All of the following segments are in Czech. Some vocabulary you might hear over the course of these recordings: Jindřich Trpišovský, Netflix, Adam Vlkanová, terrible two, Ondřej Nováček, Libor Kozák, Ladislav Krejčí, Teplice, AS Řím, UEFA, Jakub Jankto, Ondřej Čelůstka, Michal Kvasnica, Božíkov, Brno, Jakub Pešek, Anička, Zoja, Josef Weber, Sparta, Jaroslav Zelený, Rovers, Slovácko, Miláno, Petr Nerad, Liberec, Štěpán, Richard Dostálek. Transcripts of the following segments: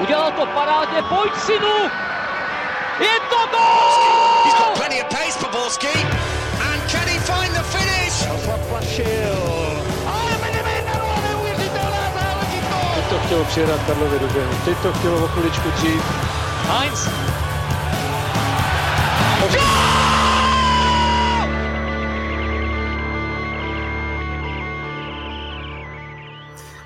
Udělal to parádně, pojď synu! Je to gól! He's got plenty of pace for Borski. And can he find the finish? Ale neuvěřitelná záležitost! Teď to chtělo přijedat Karlově do běhu, teď to chtělo o chviličku dřív. Heinz!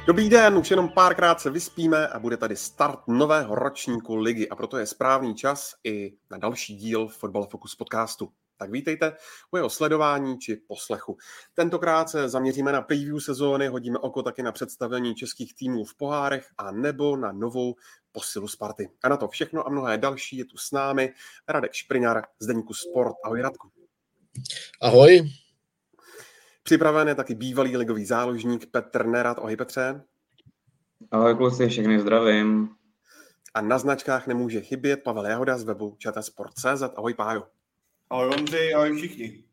Dobrý den, už jenom párkrát se vyspíme a bude tady start nového ročníku ligy a proto je správný čas i na další díl Fotbal Focus podcastu. Tak vítejte u jeho sledování či poslechu. Tentokrát se zaměříme na preview sezóny, hodíme oko taky na představení českých týmů v pohárech a nebo na novou posilu Sparty. A na to všechno a mnohé další je tu s námi Radek Špryňar z deníku Sport. Ahoj Radku. Ahoj. Připraven je taky bývalý ligový záložník Petr Nerad. Ahoj Petře. Ahoj kluci, všechny zdravím. A na značkách nemůže chybět Pavel Jahoda z webu čtsport.cz. Ahoj Pájo. Ahoj Ondřej, ahoj všichni.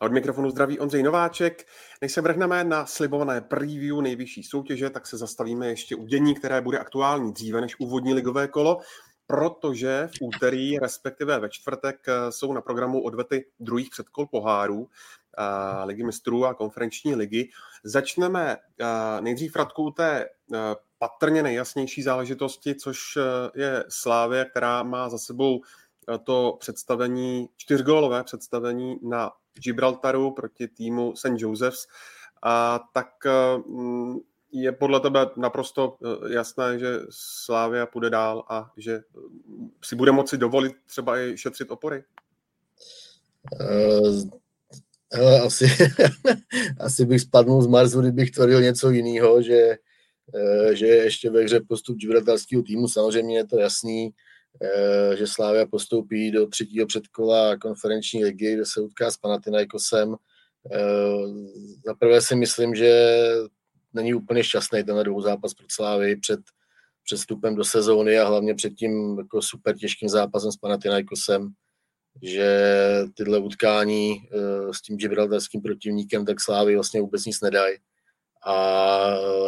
A od mikrofonu zdraví Ondřej Nováček. Než se vrhneme na slibované preview nejvyšší soutěže, tak se zastavíme ještě u dění, které bude aktuální dříve než úvodní ligové kolo, protože v úterý, respektive ve čtvrtek, jsou na programu odvety druhých předkol pohárů Ligy mistrů a konferenční ligy. Začneme nejdřív Radku té patrně nejjasnější záležitosti, což je Slavia, která má za sebou to představení, 4gólové představení na Gibraltaru proti týmu St. Josephs. A tak je podle tebe naprosto jasné, že Slavia půjde dál a že si bude moci dovolit třeba i šetřit opory? Hele, asi bych spadnul z Marsu, kdybych tvrdil něco jiného, že ještě ve hře postup gibraltarského týmu. Samozřejmě je to jasný, že Slavia postoupí do třetího předkola konferenční ligy, kde se utká s Panathinaikosem. Za prvé si myslím, že není úplně šťastný tenhle dvouzápas pro Slavii před přestupem do sezóny a hlavně před tím jako super těžkým zápasem s Panathinaikosem, že tyhle utkání s tím gibraltarským protivníkem tak Slavii vlastně vůbec nic nedají. A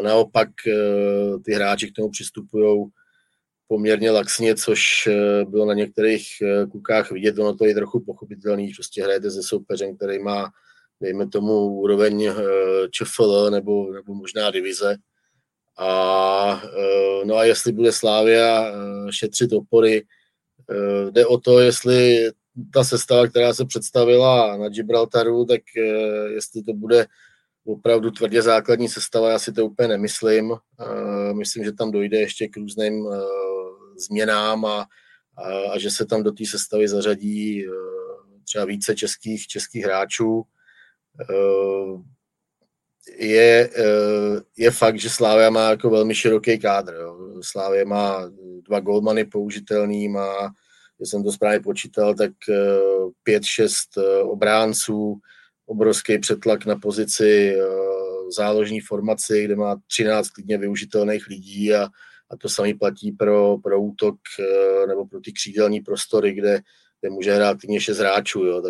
naopak ty hráči k tomu přistupují poměrně laxně, což bylo na některých klukách vidět, ono to je trochu pochopitelný, prostě hrajete se soupeřem, který má, dejme tomu, úroveň ČFL nebo možná divize. A no a jestli bude Slavia šetřit opory, jde o to, jestli ta sestava, která se představila na Gibraltaru, tak jestli to bude opravdu tvrdě základní sestava, já si to úplně nemyslím. Myslím, že tam dojde ještě k různým změnám a že se tam do té sestavy zařadí třeba více českých hráčů. Je fakt, že Slavia má jako velmi široký kádr. Jo. Slavia má 2 gólmany použitelný, má, když jsem to správně počítal, tak 5-6 obránců, obrovský přetlak na pozici záložní formaci, kde má 13 klidně využitelných lidí a to samé platí pro útok nebo pro ty křídelní prostory, kde může hrát klidně 6 hráčů. Jo.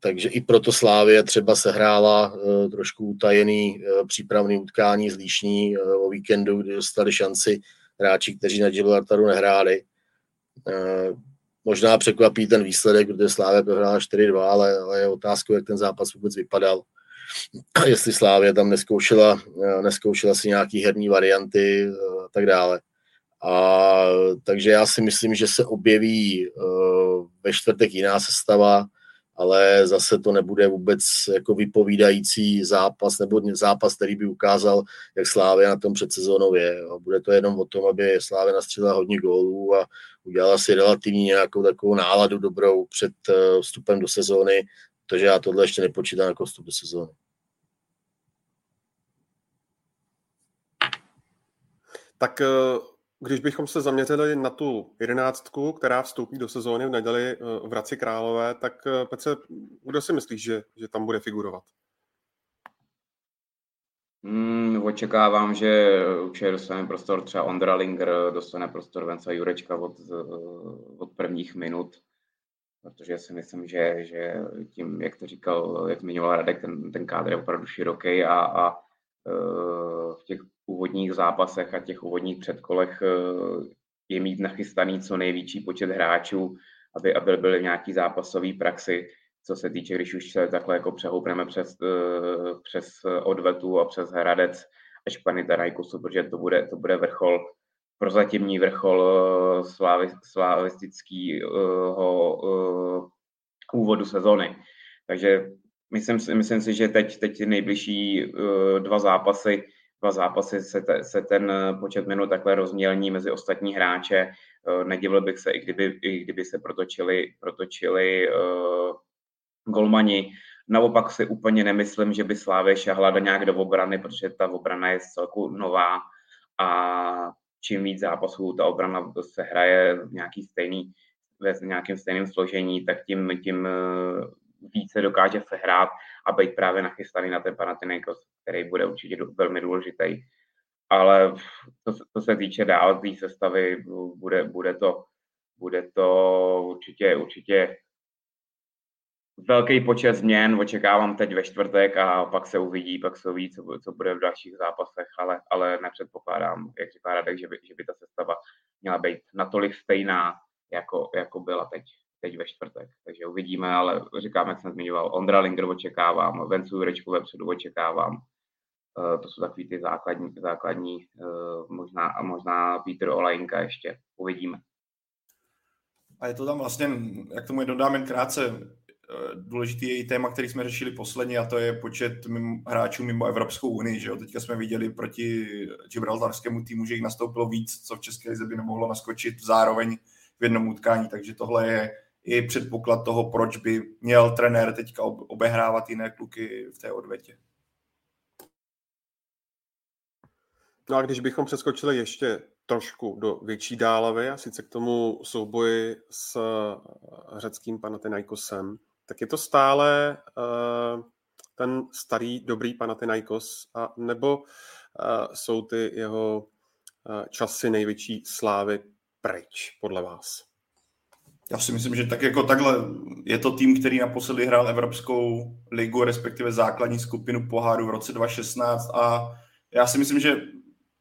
Takže i proto Slavia třeba sehrála trošku utajený přípravný utkání z Líšní o víkendu, kdy dostali šanci hráči, kteří na Gibraltaru nehráli. Možná překvapí ten výsledek, protože Slavia prohrála 4-2, ale je otázkou, jak ten zápas vůbec vypadal. Jestli Slavia tam neskoušela si nějaký herní varianty a tak dále. A takže já si myslím, že se objeví ve čtvrtek jiná sestava, ale zase to nebude vůbec jako vypovídající zápas nebo zápas, který by ukázal, jak Slavia na tom předsezónou je. Bude to jenom o tom, aby Slavia nastřelila hodně gólů a udělala si relativně nějakou takovou náladu dobrou před vstupem do sezóny, protože já tohle ještě nepočítám jako vstup do sezóny. Tak když bychom se zaměřili na tu 11, která vstoupí do sezóny v neděli v Hradci Králové, tak Petře, kdo si myslíš, že tam bude figurovat? Očekávám, že určitě dostane prostor třeba Ondra Lingr, dostane prostor Václava Jurečka od prvních minut, protože si myslím, že tím, jak to říkal, jak zmiňoval Radek, ten kádr je opravdu široký a v těch úvodních zápasech a těch úvodních předkolech je mít nachystaný co největší počet hráčů, aby byly v nějaký zápasový praxi, co se týče, když už se takhle jako přehoupneme přes Odvetu a přes Hradec až k Panathinaikosu, protože to bude vrchol, prozatímní vrchol slavistického úvodu sezony. Takže myslím si, že teď nejbližší dva zápasy se ten počet minut takhle rozmělní mezi ostatní hráče. Nedivil bych se, i kdyby se protočili golmani. Naopak si úplně nemyslím, že by Slávě šahla nějak do obrany, protože ta obrana je celku nová a čím víc zápasů ta obrana se hraje v nějakém stejném složení, tak tím více dokáže sehrát a být právě nachystaný na ten Panathinaikos, který bude určitě velmi důležitý. Ale co se týče dál té sestavy, bude to určitě velký počet změn. Očekávám teď ve čtvrtek a pak se uvidí, co bude v dalších zápasech, ale nepředpokládám, jak říká Radek, že by ta sestava měla být natolik stejná, jako byla teď ve čtvrtek. Takže uvidíme, ale říkám, jak jsem zmiňoval, Ondra Lingr očekávám, Vencu Jurečku vepředu očekávám. To jsou takový ty základní možná Petr Olajnka ještě. Uvidíme. A je to tam vlastně, jak tomu je dodám jen krátce, důležitý je i téma, který jsme řešili posledně, a to je počet hráčů mimo Evropskou unii. Že jo? Teďka jsme viděli proti gibraltarskému týmu, že jich nastoupilo víc, co v České lize by nemohlo naskočit zároveň v jednom utkání, takže tohle je i předpoklad toho, proč by měl trenér teďka obehrávat jiné kluky v té Odvetě. No a když bychom přeskočili ještě trošku do větší dálavy, a sice k tomu souboji s řeckým Panathinaikosem, tak je to stále ten starý, dobrý Panathinaikos, a nebo jsou ty jeho časy největší slávy pryč, podle vás? Já si myslím, že tak jako takhle je to tým, který naposledy hrál Evropskou ligu, respektive základní skupinu poháru v roce 2016, a já si myslím, že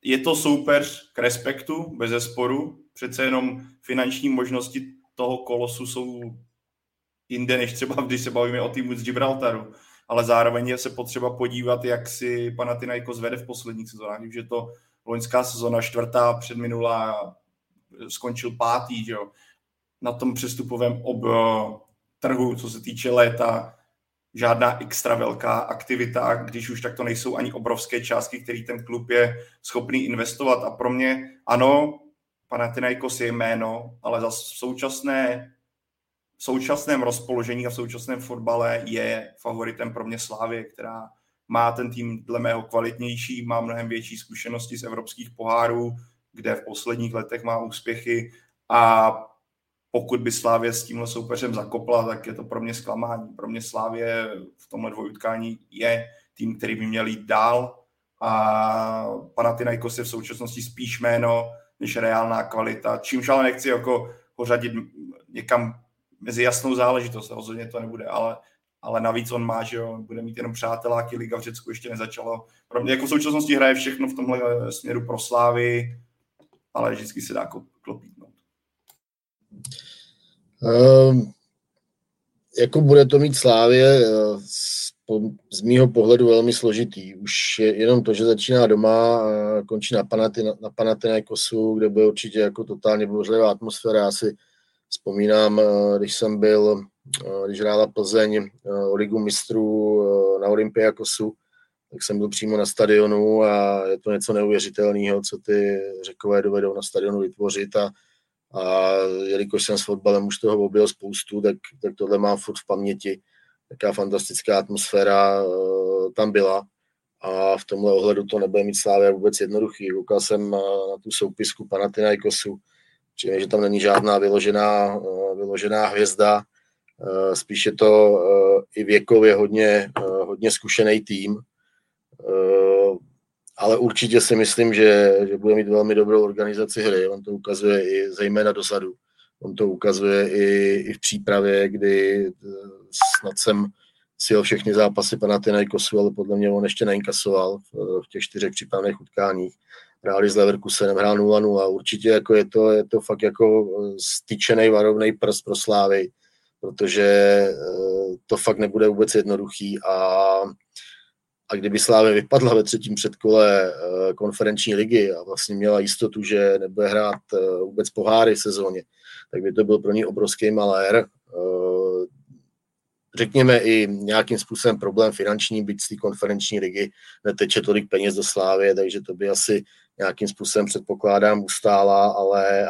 je to soupeř k respektu, bez zesporu. Přece jenom finanční možnosti toho kolosu jsou jinde, než třeba když se bavíme o týmu z Gibraltaru. Ale zároveň je se potřeba podívat, jak si Panathinaikos vede v posledních sezónách. Vím, že to loňská sezóna 4. předminulá skončil 5. Že jo? Na tom přestupovém trhu, co se týče léta, žádná extra velká aktivita, když už tak to nejsou ani obrovské částky, které ten klub je schopný investovat. A pro mě, ano, Panathinaikos je jméno, ale za v současném rozpoložení a v současném fotbale je favoritem pro mě Slavie, která má ten tým dle mého kvalitnější, má mnohem větší zkušenosti z evropských pohárů, kde v posledních letech má úspěchy, a pokud by Slavia s tímhle soupeřem zakopla, tak je to pro mě zklamání. Pro mě Slavia v tomhle dvojutkání je tým, který by měl jít dál, a Panathinaikos je v současnosti spíš jméno než reálná kvalita. Čímž ale nechci jako hořadit někam mezi jasnou záležitost, rozhodně to nebude, ale navíc on má, že jo, bude mít jenom přáteláky, liga v Řecku ještě nezačalo. Pro mě jako v současnosti hraje všechno v tomhle směru pro Slavii, ale vždycky se dá klopítnout. Jako bude to mít Slávě z mýho pohledu velmi složitý. Už je jenom to, že začíná doma a končí na Panathinaikosu, kde bude určitě jako totálně bouřlivá atmosféra. Já si vzpomínám, když hrála Plzeň o ligu mistrů na Olympiakosu, tak jsem byl přímo na stadionu a je to něco neuvěřitelného, co ty Řekové dovedou na stadionu vytvořit, a jelikož jsem s fotbalem už toho objel spoustu, tak tohle mám furt v paměti. Taká fantastická atmosféra tam byla a v tomhle ohledu to nebude mít Slavia vůbec jednoduchý. Koukal jsem na tu soupisku Panathinaikosu, přijde, že tam není žádná vyložená hvězda, spíš je to i věkově hodně zkušený tým, ale určitě si myslím, že bude mít velmi dobrou organizaci hry. On to ukazuje i zejména dozadu. On to ukazuje i v přípravě, kdy snad jsem si jel všechny zápasy Panathinaikosu, ale podle mě on ještě neinkasoval v těch 4 přípravných utkáních. Hráli s Leverkusenem, hrál 0-0 a určitě jako je to fakt jako styčenej varovnej prst pro Slávy, protože to fakt nebude vůbec jednoduchý a kdyby Slávy vypadla ve 3. předkole konferenční ligy a vlastně měla jistotu, že nebude hrát vůbec poháry v sezóně, tak by to byl pro ní obrovský malér. Řekněme i nějakým způsobem problém finanční, byť z té konferenční ligy neteče tolik peněz do Slávy, takže to by asi nějakým způsobem předpokládám ustála,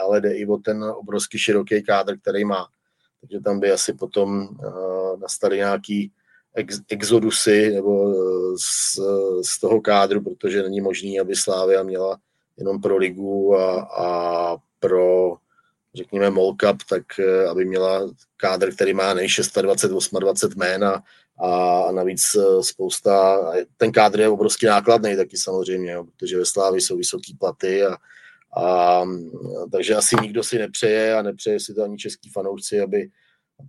ale jde i o ten obrovský široký kádr, který má. Takže tam by asi potom nastaly nějaký exodusy nebo z toho kádru, protože není možný, aby Slávia měla jenom pro ligu a pro řekněme Mall Cup, tak aby měla kádr, který má nej 26, 28 jmén a navíc spousta, ten kádr je obrovský nákladný taky samozřejmě, jo, protože ve Slávii jsou vysoký platy a takže asi nikdo si nepřeje a nepřeje si to ani český fanoušci, aby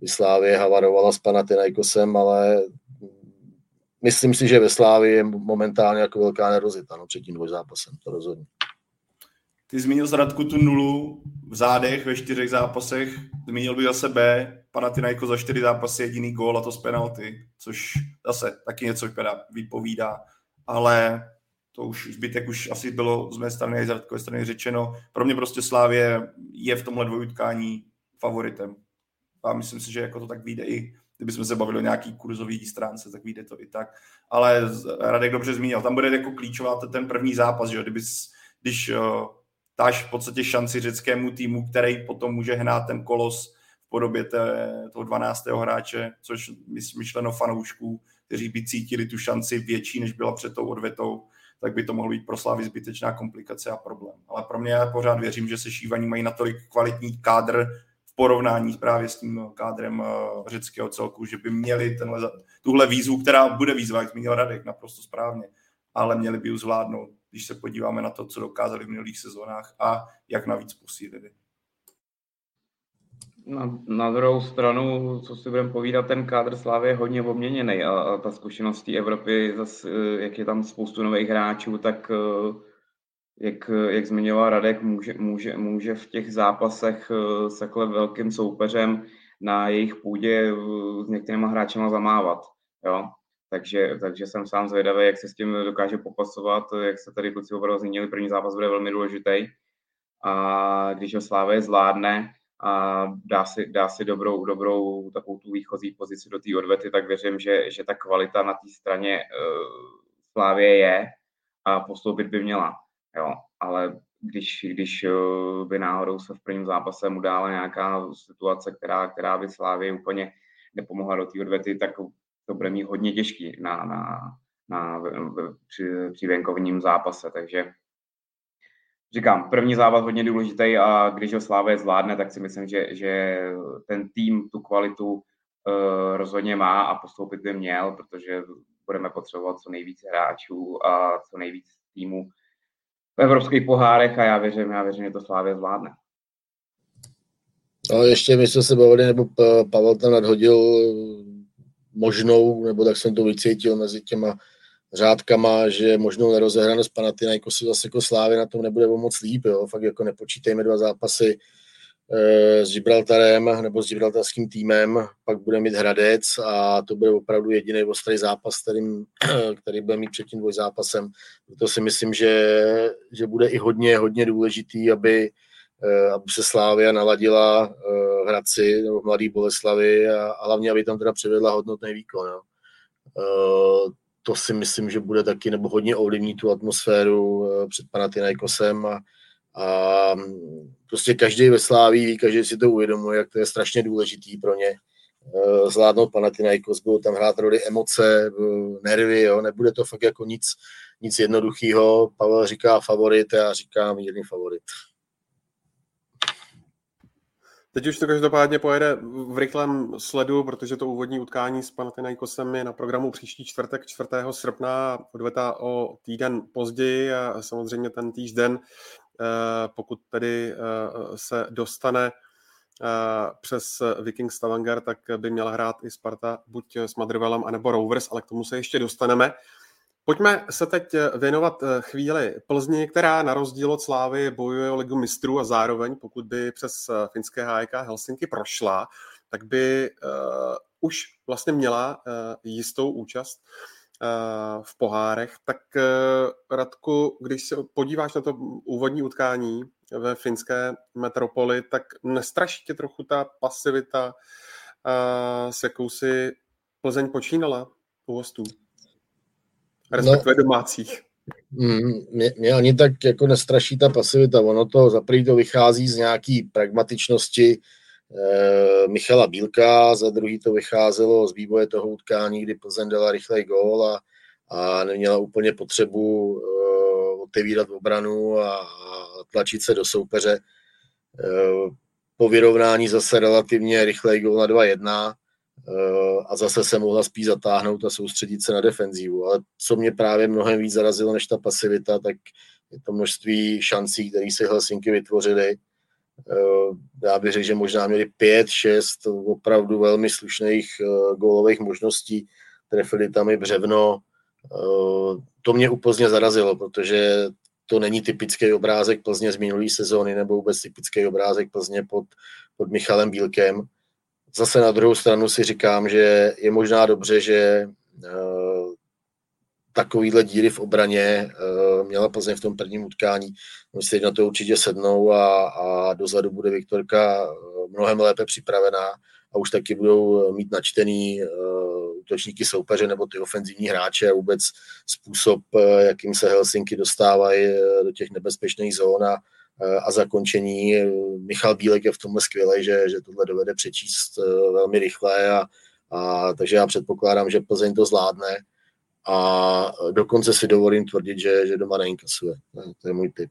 Slávie havarovala s Panathinaikosem, ale myslím si, že ve Slávii je momentálně jako velká nervozita před tím dvojzápasem, to rozhodně. Ty zmínil z Radku tu nulu v zádech ve 4 zápasech, zmínil by za sebe Panathinaikos za 4 zápasy jediný gól a to z penalty, což zase taky něco vypovídá, ale to už zbytek už asi bylo z mé strany a z Radkové strany řečeno. Pro mě prostě Slávie je v tomhle dvojutkání favoritem. A myslím si, že jako to tak vyjde i, kdybychom se bavili o nějaký kurzový stránce, tak vyjde to i tak. Ale Radek dobře zmínil, tam bude jako klíčová ten první zápas, že? Když dáš v podstatě šanci řeckému týmu, který potom může hnát ten kolos v podobě toho 12. hráče, což myšleno fanoušků, kteří by cítili tu šanci větší, než byla před tou odvetou, tak by to mohlo být pro Slávy zbytečná komplikace a problém. Ale pro mě já pořád věřím, že se Šívaní mají natolik kvalitní kádr v porovnání právě s tím kádrem řeckého celku, že by měli tuhle výzvu, která bude výzva, jak zmínil Radek, naprosto správně, ale měli by ji zvládnout, když se podíváme na to, co dokázali v minulých sezónách a jak navíc posílili. Na druhou stranu, co si budeme povídat, ten kádr Slávy je hodně obměněný a ta zkušenost té Evropy, zase, jak je tam spoustu nových hráčů, tak jak zmiňoval Radek, může v těch zápasech s takovým velkým soupeřem na jejich půdě s některýma hráčema zamávat. Jo? Takže jsem sám zvědavý, jak se s tím dokáže popasovat, jak se tady kluci opravdu zmínili, první zápas bude velmi důležitý. A když ho Slávy zvládne a dá si dobrou takovou tu výchozí pozici do té odvety, tak věřím, že ta kvalita na té straně Slávie je a postoupit by měla. Jo, ale když by náhodou se v prvním zápase mu dala nějaká situace, která by Slávii úplně nepomohla do té odvety, tak to bude mít hodně těžký při venkovním zápase. Takže říkám, první zápas hodně důležitý a když ho Slávie zvládne, tak si myslím, že ten tým tu kvalitu rozhodně má a postoupit by měl, protože budeme potřebovat co nejvíc hráčů a co nejvíc týmů v evropských pohárech a já věřím, že to Slávie zvládne. No, ještě my jsme se bavili, nebo Pavel tam nadhodil možnou, nebo tak jsem to vycítil mezi těma řádkama, že možnou nerozehranost Panathinaikosu zase jako Slávy na tom nebude moc líp, jo? Fakt jako nepočítejme 2 zápasy s Gibraltarem nebo s gibraltarským týmem, pak bude mít Hradec a to bude opravdu jediný ostrý zápas, který bude mít před tím dvojzápasem. Proto si myslím, že bude i hodně důležitý, aby se Slávia naladila v Hradci nebo v Mladý Boleslavi a hlavně, aby tam teda přivedla hodnotný výkon. Jo. To si myslím, že bude taky nebo hodně ovlivní tu atmosféru před Panathinaikosem a prostě každý ve Slávii, každý si to uvědomuje, jak to je strašně důležitý pro ně. Zvládnout Panathinaikos, budou tam hrát roli emoce, nervy, jo. Nebude to fakt jako nic jednoduchého. Pavel říká favorit, já říkám jedný favorit. Teď už to každopádně pojede v rychlém sledu, protože to úvodní utkání s Panathinaikosem je na programu příští čtvrtek 4. srpna, odveta o týden později a samozřejmě ten týžden, pokud tedy se dostane přes Viking Stavanger, tak by měla hrát i Sparta buď s Madrivelem, anebo Rovers, ale k tomu se ještě dostaneme. Pojďme se teď věnovat chvíli Plzni, která na rozdíl od Slávy bojuje o ligu mistrů a zároveň, pokud by přes finské HJK Helsinki prošla, tak by už vlastně měla jistou účast v pohárech. Tak Radku, když se podíváš na to úvodní utkání ve finské metropoli, tak nestraší tě trochu ta pasivita, s jakou si Plzeň počínala u hostů? Respektive domácích. Mě ani tak jako nestraší ta pasivita. Ono to zaprvé to vychází z nějaký pragmatičnosti Michala Bílka, za druhý to vycházelo z vývoje toho utkání, kdy Plzeň dala rychlej gól a neměla úplně potřebu otevírat obranu a tlačit se do soupeře. Po vyrovnání zase relativně rychlej gól na 2-1 a zase se mohla spíš zatáhnout a soustředit se na defenzivu. Ale co mě právě mnohem víc zarazilo než ta pasivita, tak je to množství šancí, které si Helsinky vytvořily. Já bych řekl, že možná měli 5-6 opravdu velmi slušných gólových možností, trefili tam i břevno. To mě úplně zarazilo, protože to není typický obrázek Plzně z minulé sezóny nebo vůbec typický obrázek Plzně pod Michalem Bílkem. Zase na druhou stranu si říkám, že je možná dobře, že takovýhle díry v obraně měla Plzeň v tom prvním utkání. Myslím, že na to určitě sednou a dozadu bude Viktorka mnohem lépe připravená a už taky budou mít načtený útočníky soupeře nebo ty ofenzivní hráče a vůbec způsob, jakým se Helsinky dostávají do těch nebezpečných zón a zakončení. Michal Bílek je v tomhle skvělej, že tohle dovede přečíst velmi rychle a takže já předpokládám, že Plzeň to zvládne a dokonce si dovolím tvrdit, že doma neinkasuje. To je můj tip.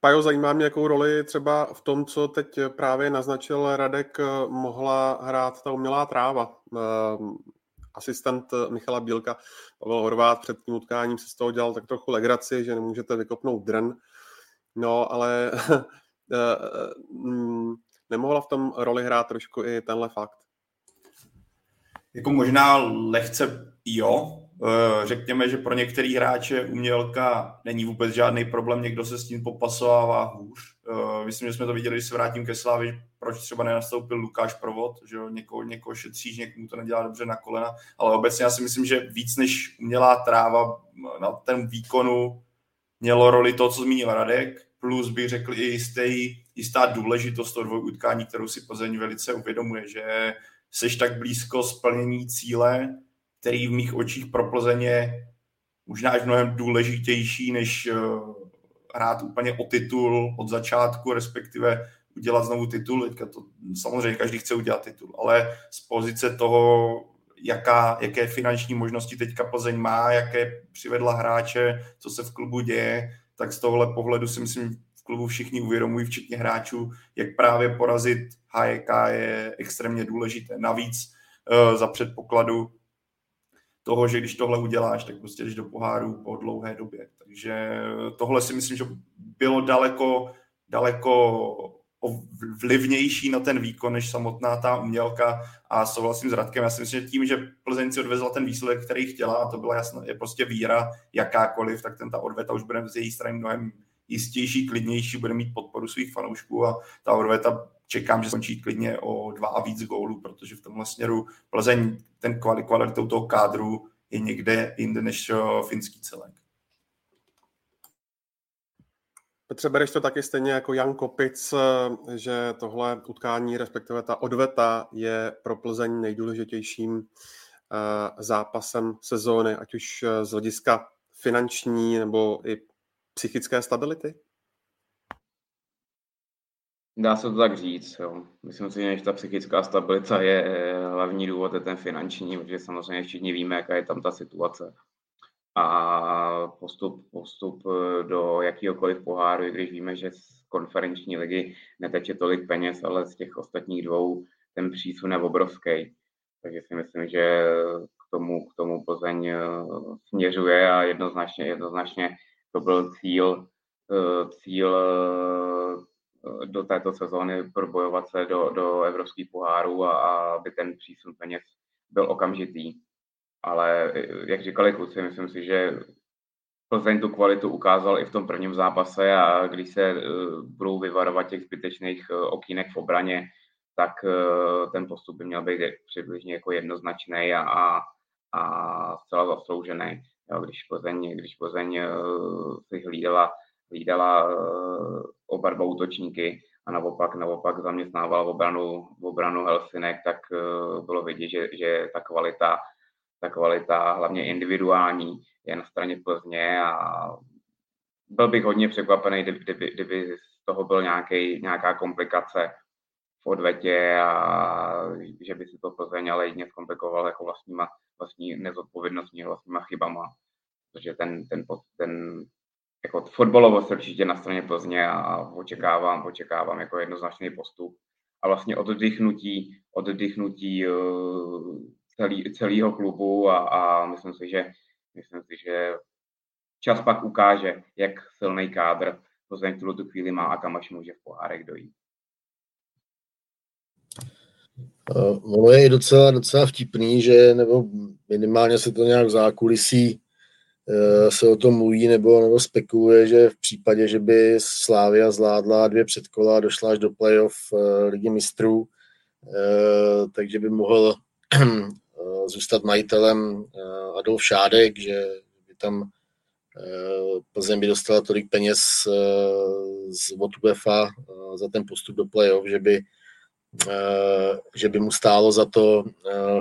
Pajo, zajímá mě, jakou roli třeba v tom, co teď právě naznačil Radek, mohla hrát ta umělá tráva. Asistent Michala Bílka, Pavel Horvát, před tím utkáním se z toho dělal tak trochu legraci, že nemůžete vykopnout drn. No, ale nemohla v tom roli hrát trošku i tenhle fakt? Jako možná lehce jo. Řekněme, že pro některý hráče umělka není vůbec žádný problém, někdo se s tím popasovává hůř. Myslím, že jsme to viděli, když se vrátím ke Slávě, proč třeba nenastoupil Lukáš Provod, že někoho šetříš, někomu to nedělá dobře na kolena, ale obecně já si myslím, že víc než umělá tráva na ten výkonu mělo roli to, co zmínil Radek, plus bych řekl i jistá důležitost toho dvojutkání, kterou si Plzeň velice uvědomuje, že seš tak blízko splnění cíle, který v mých očích pro Plzeň je možná až mnohem důležitější, než hrát úplně o titul od začátku, respektive udělat znovu titul. To, samozřejmě každý chce udělat titul, ale z pozice toho, jaké finanční možnosti teďka Plzeň má, jaké přivedla hráče, co se v klubu děje, tak z tohohle pohledu si myslím, v klubu všichni uvědomují, včetně hráčů, jak právě porazit HJK je extrémně důležité. Navíc za předpokladu toho, že když tohle uděláš, tak prostě jdeš do poháru po dlouhé době. Takže tohle si myslím, že bylo daleko vlivnější na ten výkon, než samotná ta umělka a souhlasím s Radkem. Já si myslím, že tím, že Plzeň si odvezla ten výsledek, který chtěla, a to byla jasná, je prostě víra jakákoliv, tak ta odveta už bude z její strany mnohem jistější, klidnější, bude mít podporu svých fanoušků a ta odveta čekám, že skončí klidně o 2 a víc gólů, protože v tomhle směru Plzeň ten kvalitou toho kádru je někde jinde než finský celek. Petře, bereš to taky stejně jako Jan Kopic, že tohle utkání, respektive ta odveta, je pro Plzeň nejdůležitějším zápasem sezóny, ať už z hlediska finanční nebo i psychické stability? Dá se to tak říct, jo. Myslím si, že ta psychická stabilita je hlavní důvod, je ten finanční, protože samozřejmě všichni víme, jaká je tam ta situace. A postup do jakýhokoliv poháru, i když víme, že z konferenční ligy neteče tolik peněz, ale z těch ostatních dvou ten přísun je obrovský. Takže si myslím, že k tomu Plzeň směřuje a jednoznačně to byl cíl cíl do této sezóny probojovat se do evropských pohárů a aby ten přísun peněz byl okamžitý. Ale jak říkali kluci, myslím si, že Plzeň tu kvalitu ukázal i v tom prvním zápase a když se budou vyvarovat těch zbytečných okýnek v obraně, tak ten postup by měl být přibližně jako jednoznačný a zcela zasloužený. Jo, když Plzeň si hlídala oba dva útočníky a naopak zaměstnávala v obranu Helsinek, tak bylo vidět, že ta kvalita, hlavně individuální, je na straně Plzně a byl bych hodně překvapený, kdyby z toho byl nějaká komplikace v odvetě a že by si to Plzeň ale jedině zkomplikoval jako vlastní nezodpovědností, vlastníma chybama, protože ten jako fotbalovost určitě na straně Plzně a očekávám jako jednoznačný postup a vlastně oddechnutí celého klubu a myslím si, že čas pak ukáže, jak silný kádr Plzeň tu chvíli má a kam až může v pohárech dojít. Ono je docela vtipný, že nebo minimálně se to nějak v zákulisí se o tom mluví nebo spekuluje, že v případě, že by Slavia zvládla 2 předkola a došla až do playoff Ligy mistrů, takže by mohl zůstat majitelem Adolf Šádek, že by tam Plzeň by dostala tolik peněz z UEFA za ten postup do playoff, že by mu stálo za to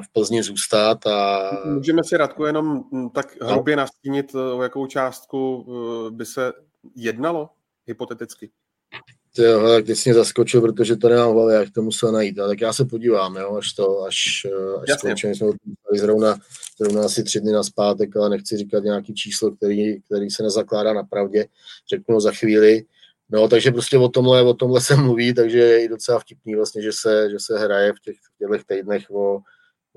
v Plzni zůstat. A... Můžeme si, Radku, jenom tak hrubě nastínit, o jakou částku by se jednalo hypoteticky? Jo, tak teď jsi mě zaskočil, protože to nemám v hlavě, jak to musel najít. A tak já se podívám, jo, až skončíme. Jsme zrovna asi 3 dny nazpátek, ale nechci říkat nějaký číslo, který se nezakládá na pravdě. Řeknu za chvíli. No, takže prostě o tomhle se mluví, takže je i docela vtipný vlastně, že se hraje v těchto týdnech o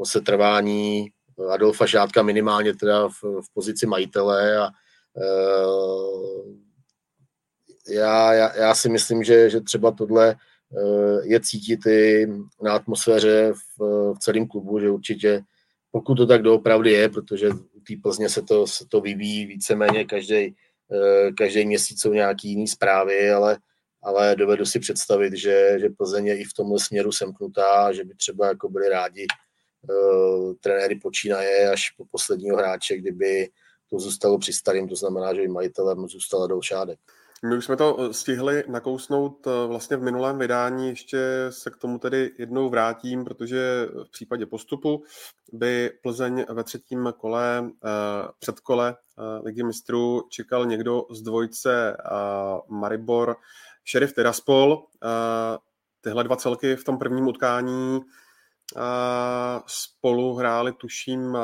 setrvání Adolfa Šádka minimálně teda v pozici majitele a já si myslím, že třeba tohle je cítit i na atmosféře v celém klubu, že určitě, pokud to tak doopravdy je, protože u té Plzně se to vyvíjí víceméně každý měsíc jsou nějaký jiný zprávy, ale dovedu si představit, že Plzeň je i v tomhle směru semknutá, že by třeba jako byli rádi trenéry počínaje až po posledního hráče, kdyby to zůstalo při starým, to znamená, že by majitelem zůstal Adolf Šádek. My už jsme to stihli nakousnout vlastně v minulém vydání, ještě se k tomu tedy jednou vrátím, protože v případě postupu by Plzeň ve 3. kole, předkole Ligy mistrů čekal někdo z dvojce Maribor, Šerif Tiraspol. Tyhle 2 celky v tom prvním utkání spolu hráli tuším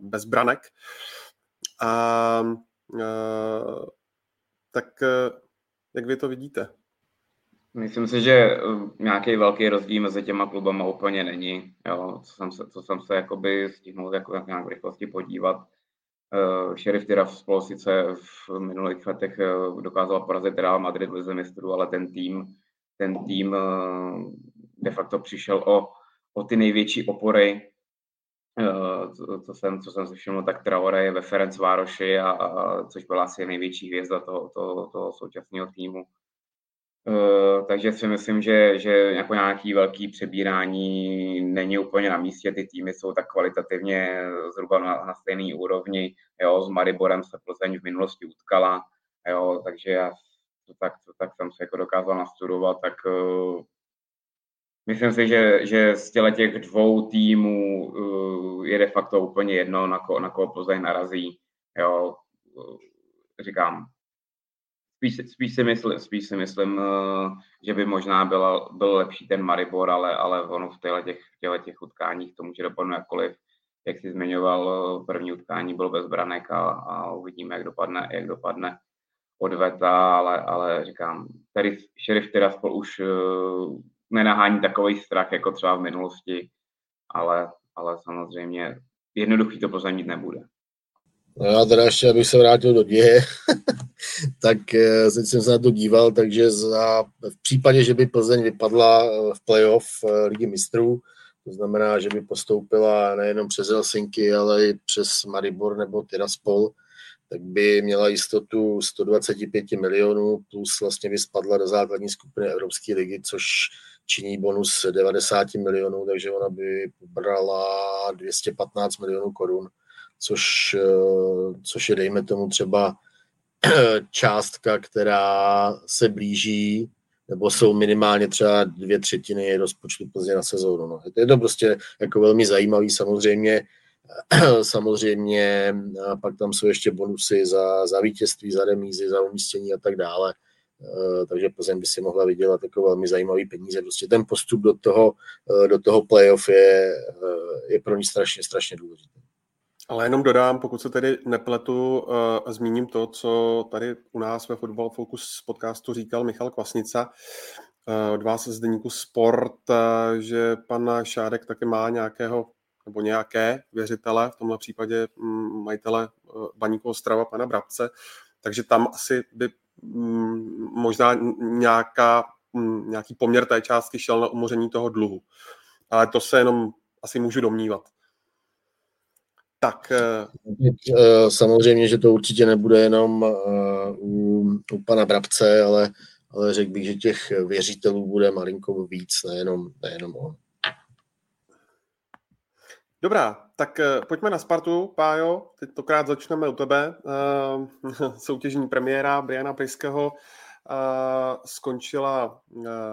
bez branek. A tak jak vy to vidíte? Myslím si, že nějaký velký rozdíl mezi těma klubama úplně není. Jo, co jsem se jakoby stihnul nějak v rychlosti podívat. Šerif Tiraspol sice v minulých letech dokázal porazit Real Madrid v Lize mistrů, ale ten tým de facto přišel o ty největší opory. Co jsem si všiml, tak Traoré je ve Ferencvároši, což byla asi největší hvězda toho současného týmu. Takže si myslím, že jako nějaké velké přebírání není úplně na místě. Ty týmy jsou tak kvalitativně zhruba na stejné úrovni. Jo, s Mariborem se Plzeň v minulosti utkala, jo, takže já to tak jsem se jako dokázal nastudovat, tak... Myslím si, že z těch 2 týmů je de facto úplně jedno, na koho Plzeň narazí. Jo, říkám, spíš si myslím, že by možná byl lepší ten Maribor, ale ono v těchto utkáních to může dopadnout jakkoliv. Jak jsi zmiňoval, první utkání bylo bez branek a uvidíme, jak dopadne odveta, ale říkám, tady Šerif Tiraspol už... nenahání takovej strach, jako třeba v minulosti, ale samozřejmě jednoduchý to Plzeň mít nebude. No já teda ještě, abych se vrátil do děje, tak jsem se na to díval, takže v případě, že by Plzeň vypadla v playoff Ligy mistrů, to znamená, že by postoupila nejenom přes Helsinki, ale i přes Maribor nebo Tiraspol, tak by měla jistotu 125 milionů plus vlastně by spadla do základní skupiny Evropské ligy, což činí bonus 90 milionů, takže ona by brala 215 milionů korun, což je dejme tomu třeba částka, která se blíží, nebo jsou minimálně třeba 2/3 rozpočtu Plzně na sezónu. No. To je to prostě jako velmi zajímavý, samozřejmě pak tam jsou ještě bonusy za vítězství, za remízy, za umístění a tak dále. Takže Plzeň by si mohla vydělat jako velmi zajímavý peníze. Prostě ten postup do toho playoff je pro ní strašně, strašně důležitý. Ale jenom dodám, pokud se tedy nepletu, zmíním to, co tady u nás ve Fotbal Focus podcastu říkal Michal Kvasnica od vás z deníku Sport, že pan Šádek taky má nějaké věřitele, v tomhle případě majitele Baníku Ostrava, pana Brabce, takže tam asi by možná nějaký poměr té částky šel na umoření toho dluhu. Ale to se jenom asi můžu domnívat. Tak. Samozřejmě, že to určitě nebude jenom u pana Brabce, ale řekl bych, že těch věřitelů bude malinko víc, nejenom on. Dobrá, tak pojďme na Spartu, Pájo, tentokrát začneme u tebe. Soutěžní premiéra Briana Priskeho skončila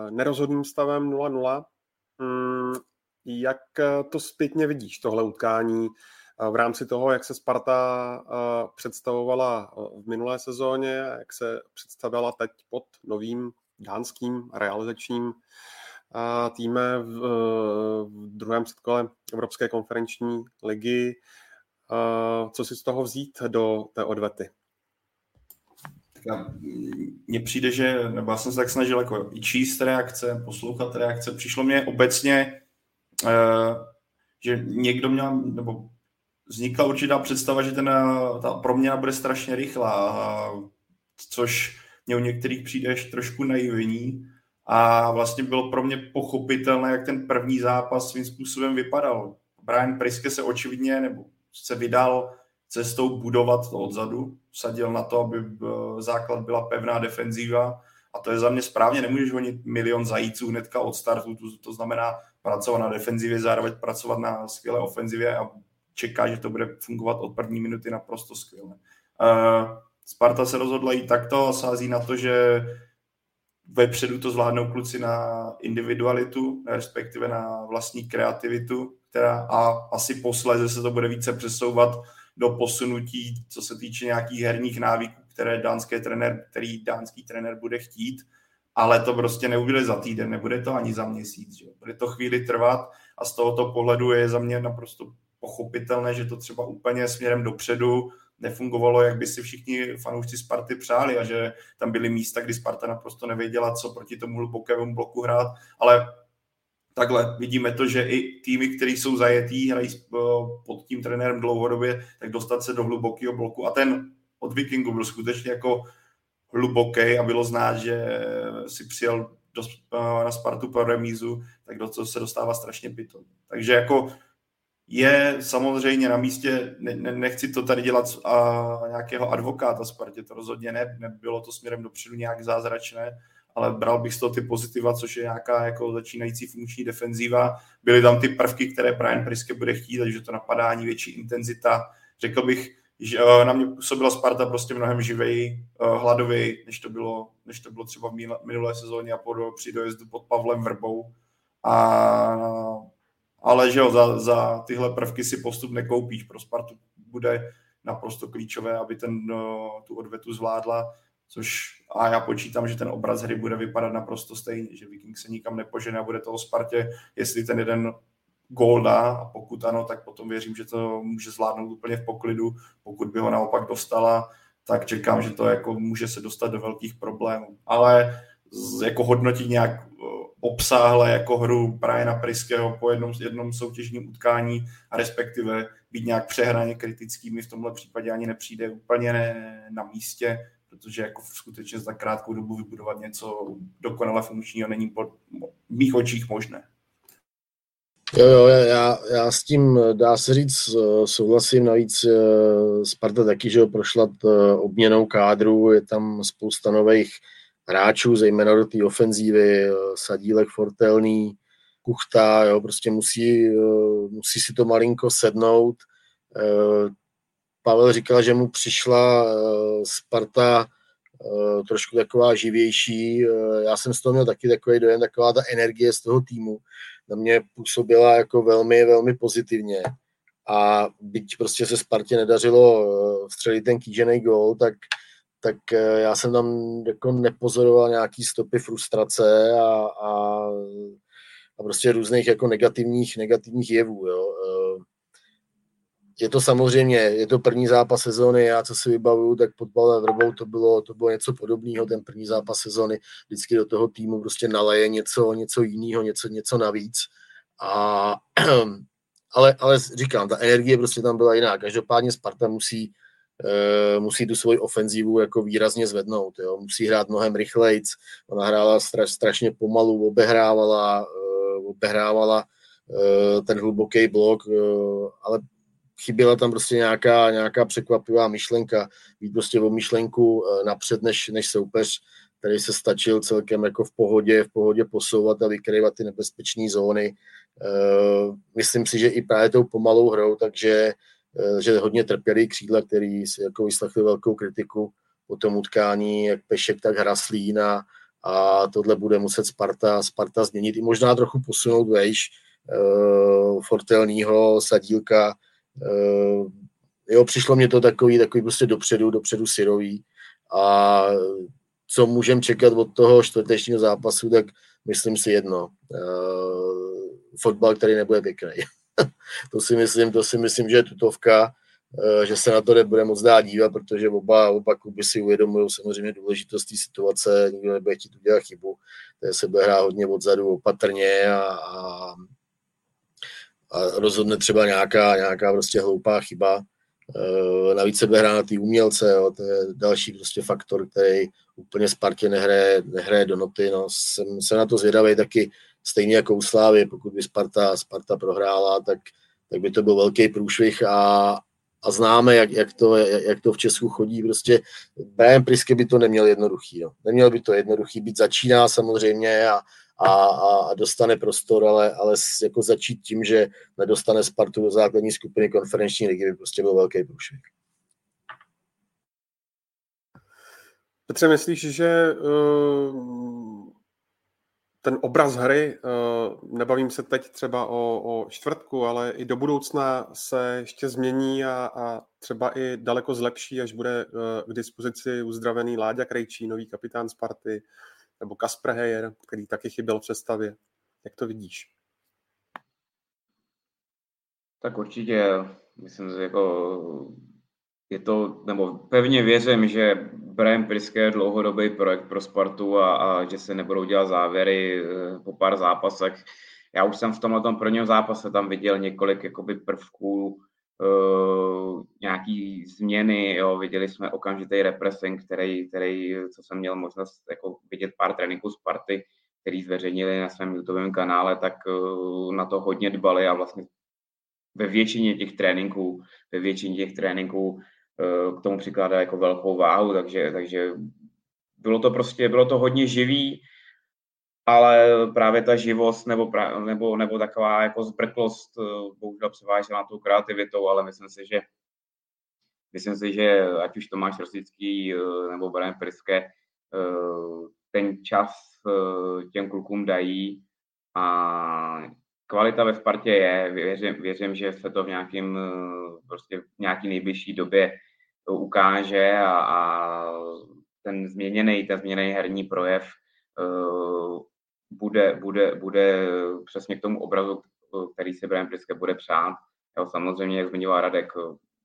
nerozhodným stavem 0-0. Jak to zpětně vidíš, tohle utkání, v rámci toho, jak se Sparta představovala v minulé sezóně, jak se představila teď pod novým dánským realizačním týmem v druhém předkole Evropské konferenční ligy. Co si z toho vzít do té odvety? Mně přijde, že, nebo já jsem se tak snažil jako i číst reakce, poslouchat reakce. Přišlo mě obecně, že někdo měl, nebo vznikla určitá představa, že ta proměna bude strašně rychlá, což mě u některých přijde ještě trošku naivní. A vlastně bylo pro mě pochopitelné, jak ten první zápas svým způsobem vypadal. Brian Priske se očividně nebo se vydal cestou budovat to odzadu, sadil na to, aby základ byla pevná defenzíva. A to je za mě správně, nemůžeš honit milion zajíců hnedka od startu, to znamená pracovat na defenzivě, zároveň pracovat na skvělé ofenzivě a čeká, že to bude fungovat od první minuty naprosto skvěle. Sparta se rozhodla jít takto a sází na to, že vepředu to zvládnou kluci na individualitu, respektive na vlastní kreativitu, a asi posléze se to bude více přesouvat do posunutí, co se týče nějakých herních návyků, který dánský trenér bude chtít, ale to prostě nebude za týden, nebude to ani za měsíc. Že? Bude to chvíli trvat a z tohoto pohledu je za mě naprosto pochopitelné, že to třeba úplně směrem dopředu nefungovalo, jak by si všichni fanoušci Sparty přáli a že tam byly místa, kdy Sparta naprosto nevěděla, co proti tomu hlubokému bloku hrát, ale takhle vidíme to, že i týmy, které jsou zajetý, hrají pod tím trenérem dlouhodobě, tak dostat se do hlubokého bloku a ten od Vikingu byl skutečně jako hluboký a bylo znát, že si přijel na Spartu pro remízu, tak do toho se dostává strašně pitom. Takže jako je samozřejmě na místě, nechci to tady dělat nějakého advokáta Spartě, to rozhodně ne, nebylo to směrem dopředu nějak zázračné, ale bral bych z toho ty pozitiva, což je nějaká jako začínající funkční defenzíva. Byly tam ty prvky, které Brian Priske bude chtít, takže to napadání, větší intenzita. Řekl bych, že na mě působila Sparta prostě mnohem živej, hladovej, než to bylo třeba v minulé sezóně a při dojezdu pod Pavlem Vrbou. Ale že jo, za tyhle prvky si postup nekoupíš. Pro Spartu bude naprosto klíčové, aby tu odvetu zvládla, a já počítám, že ten obraz hry bude vypadat naprosto stejně, že Viking se nikam nepožene a bude to o Spartě, jestli ten jeden gól dá, a pokud ano, tak potom věřím, že to může zvládnout úplně v poklidu, pokud by ho naopak dostala, tak čekám, že to jako může se dostat do velkých problémů, ale jako hodnotit nějak obsáhle jako hru Briana Priskeho po jednom soutěžním utkání a respektive být nějak přehraně kritickými v tomhle případě ani nepřijde úplně na místě, protože jako skutečně za krátkou dobu vybudovat něco dokonale funkčního není pod mých očích možné. Jo, já s tím, dá se říct, souhlasím, navíc Sparta taky, že prošla obměnou kádru, je tam spousta nových hráčů, zejména do té ofenzívy, Sadílek, Fortelný, Kuchta, jo, prostě musí si to malinko sednout. Pavel říkal, že mu přišla Sparta trošku taková živější. Já jsem z toho měl taky takový dojem, taková ta energie z toho týmu na mě působila jako velmi, velmi pozitivně. A byť prostě se Spartě nedařilo vstřelit ten kýženej gól, tak já jsem tam jako nepozoroval nějaký stopy frustrace a prostě různých jako negativních jevů. Jo. Je to samozřejmě, je to první zápas sezóny, já co si vybavuju, tak pod Pavlem Vrbou to bylo něco podobného, ten první zápas sezóny, vždycky do toho týmu prostě naleje něco jiného, něco navíc. Ale říkám, ta energie prostě tam byla jiná. Každopádně Sparta musí tu svoji ofenzivu jako výrazně zvednout, jo. Musí hrát mnohem rychlejc, ona hrála strašně pomalu, obehrávala ten hluboký blok, ale chyběla tam prostě nějaká překvapivá myšlenka, být prostě o myšlenku napřed než soupeř, který se stačil celkem jako v pohodě posouvat a vykrývat ty nebezpečné zóny. Myslím si, že i právě tou pomalou hrou, takže hodně trpěli křídla, který si jako vyslechli velkou kritiku po tom utkání, jak Pešek, tak Hraslín, a tohle bude muset Sparta změnit i možná trochu posunout vejš Fortelnýho, Sadílka. Jo, přišlo mě to takový prostě dopředu syrový, a co můžeme čekat od toho čtvrtečního zápasu, tak myslím si jedno, fotbal, který nebude pěkný. To si myslím, že je tutovka, že se na to nebude moc dát dívat, protože oba kluby si uvědomují samozřejmě důležitost té situace, nikdo nebude chtít udělat chybu, takže se bude hrát hodně odzadu, opatrně a rozhodne třeba nějaká prostě hloupá chyba. Navíc se bude hrát na ty umělce, jo, to je další prostě faktor, který úplně Spartě nehraje do noty. No, jsem na to zvědavý taky, stejně jako u Slávy, pokud by Sparta prohrála, tak by to byl velký průšvih, a známe, jak to v Česku chodí. Prostě Brian Priske by to neměl jednoduchý. No. Neměl by to jednoduchý, být začíná samozřejmě a dostane prostor, ale jako začít tím, že nedostane Spartu do základní skupiny konferenční ligy, by prostě byl velký průšvih. Petře, myslíš, že ten obraz hry, nebavím se teď třeba o čtvrtku, ale i do budoucna se ještě změní a třeba i daleko zlepší, až bude k dispozici uzdravený Láďa Krejčí, nový kapitán Sparty, nebo Kasper Heyer, který taky chyběl v sestavě. Jak to vidíš? Tak určitě, myslím, že jako je to, nebo pevně věřím, že Brian Priske je dlouhodobý projekt pro Spartu a že se nebudou dělat závěry po pár zápasech. Já už jsem v tomhle prvním zápase tam viděl několik jakoby prvků, nějaký změny, jo. Viděli jsme okamžitý repressing, který co jsem měl možnost jako vidět pár tréninků Sparty, který zveřejnili na svém YouTube kanále, tak na to hodně dbali a vlastně ve většině těch tréninků k tomu přikládá jako velkou váhu, takže bylo to hodně živý, ale právě ta živost nebo taková jako zbrklost bohužel převážela tou kreativitou, ale myslím si, že ať už Tomáš Rosický nebo Brian Priske ten čas těm klukům dají a kvalita ve Spartě je, věřím, že se to v nějaký nejbližší době ukáže a ten změněný herní projev bude přesně k tomu obrazu, který si Brian Priske bude přát. Jo, samozřejmě, jak zmiňoval Radek,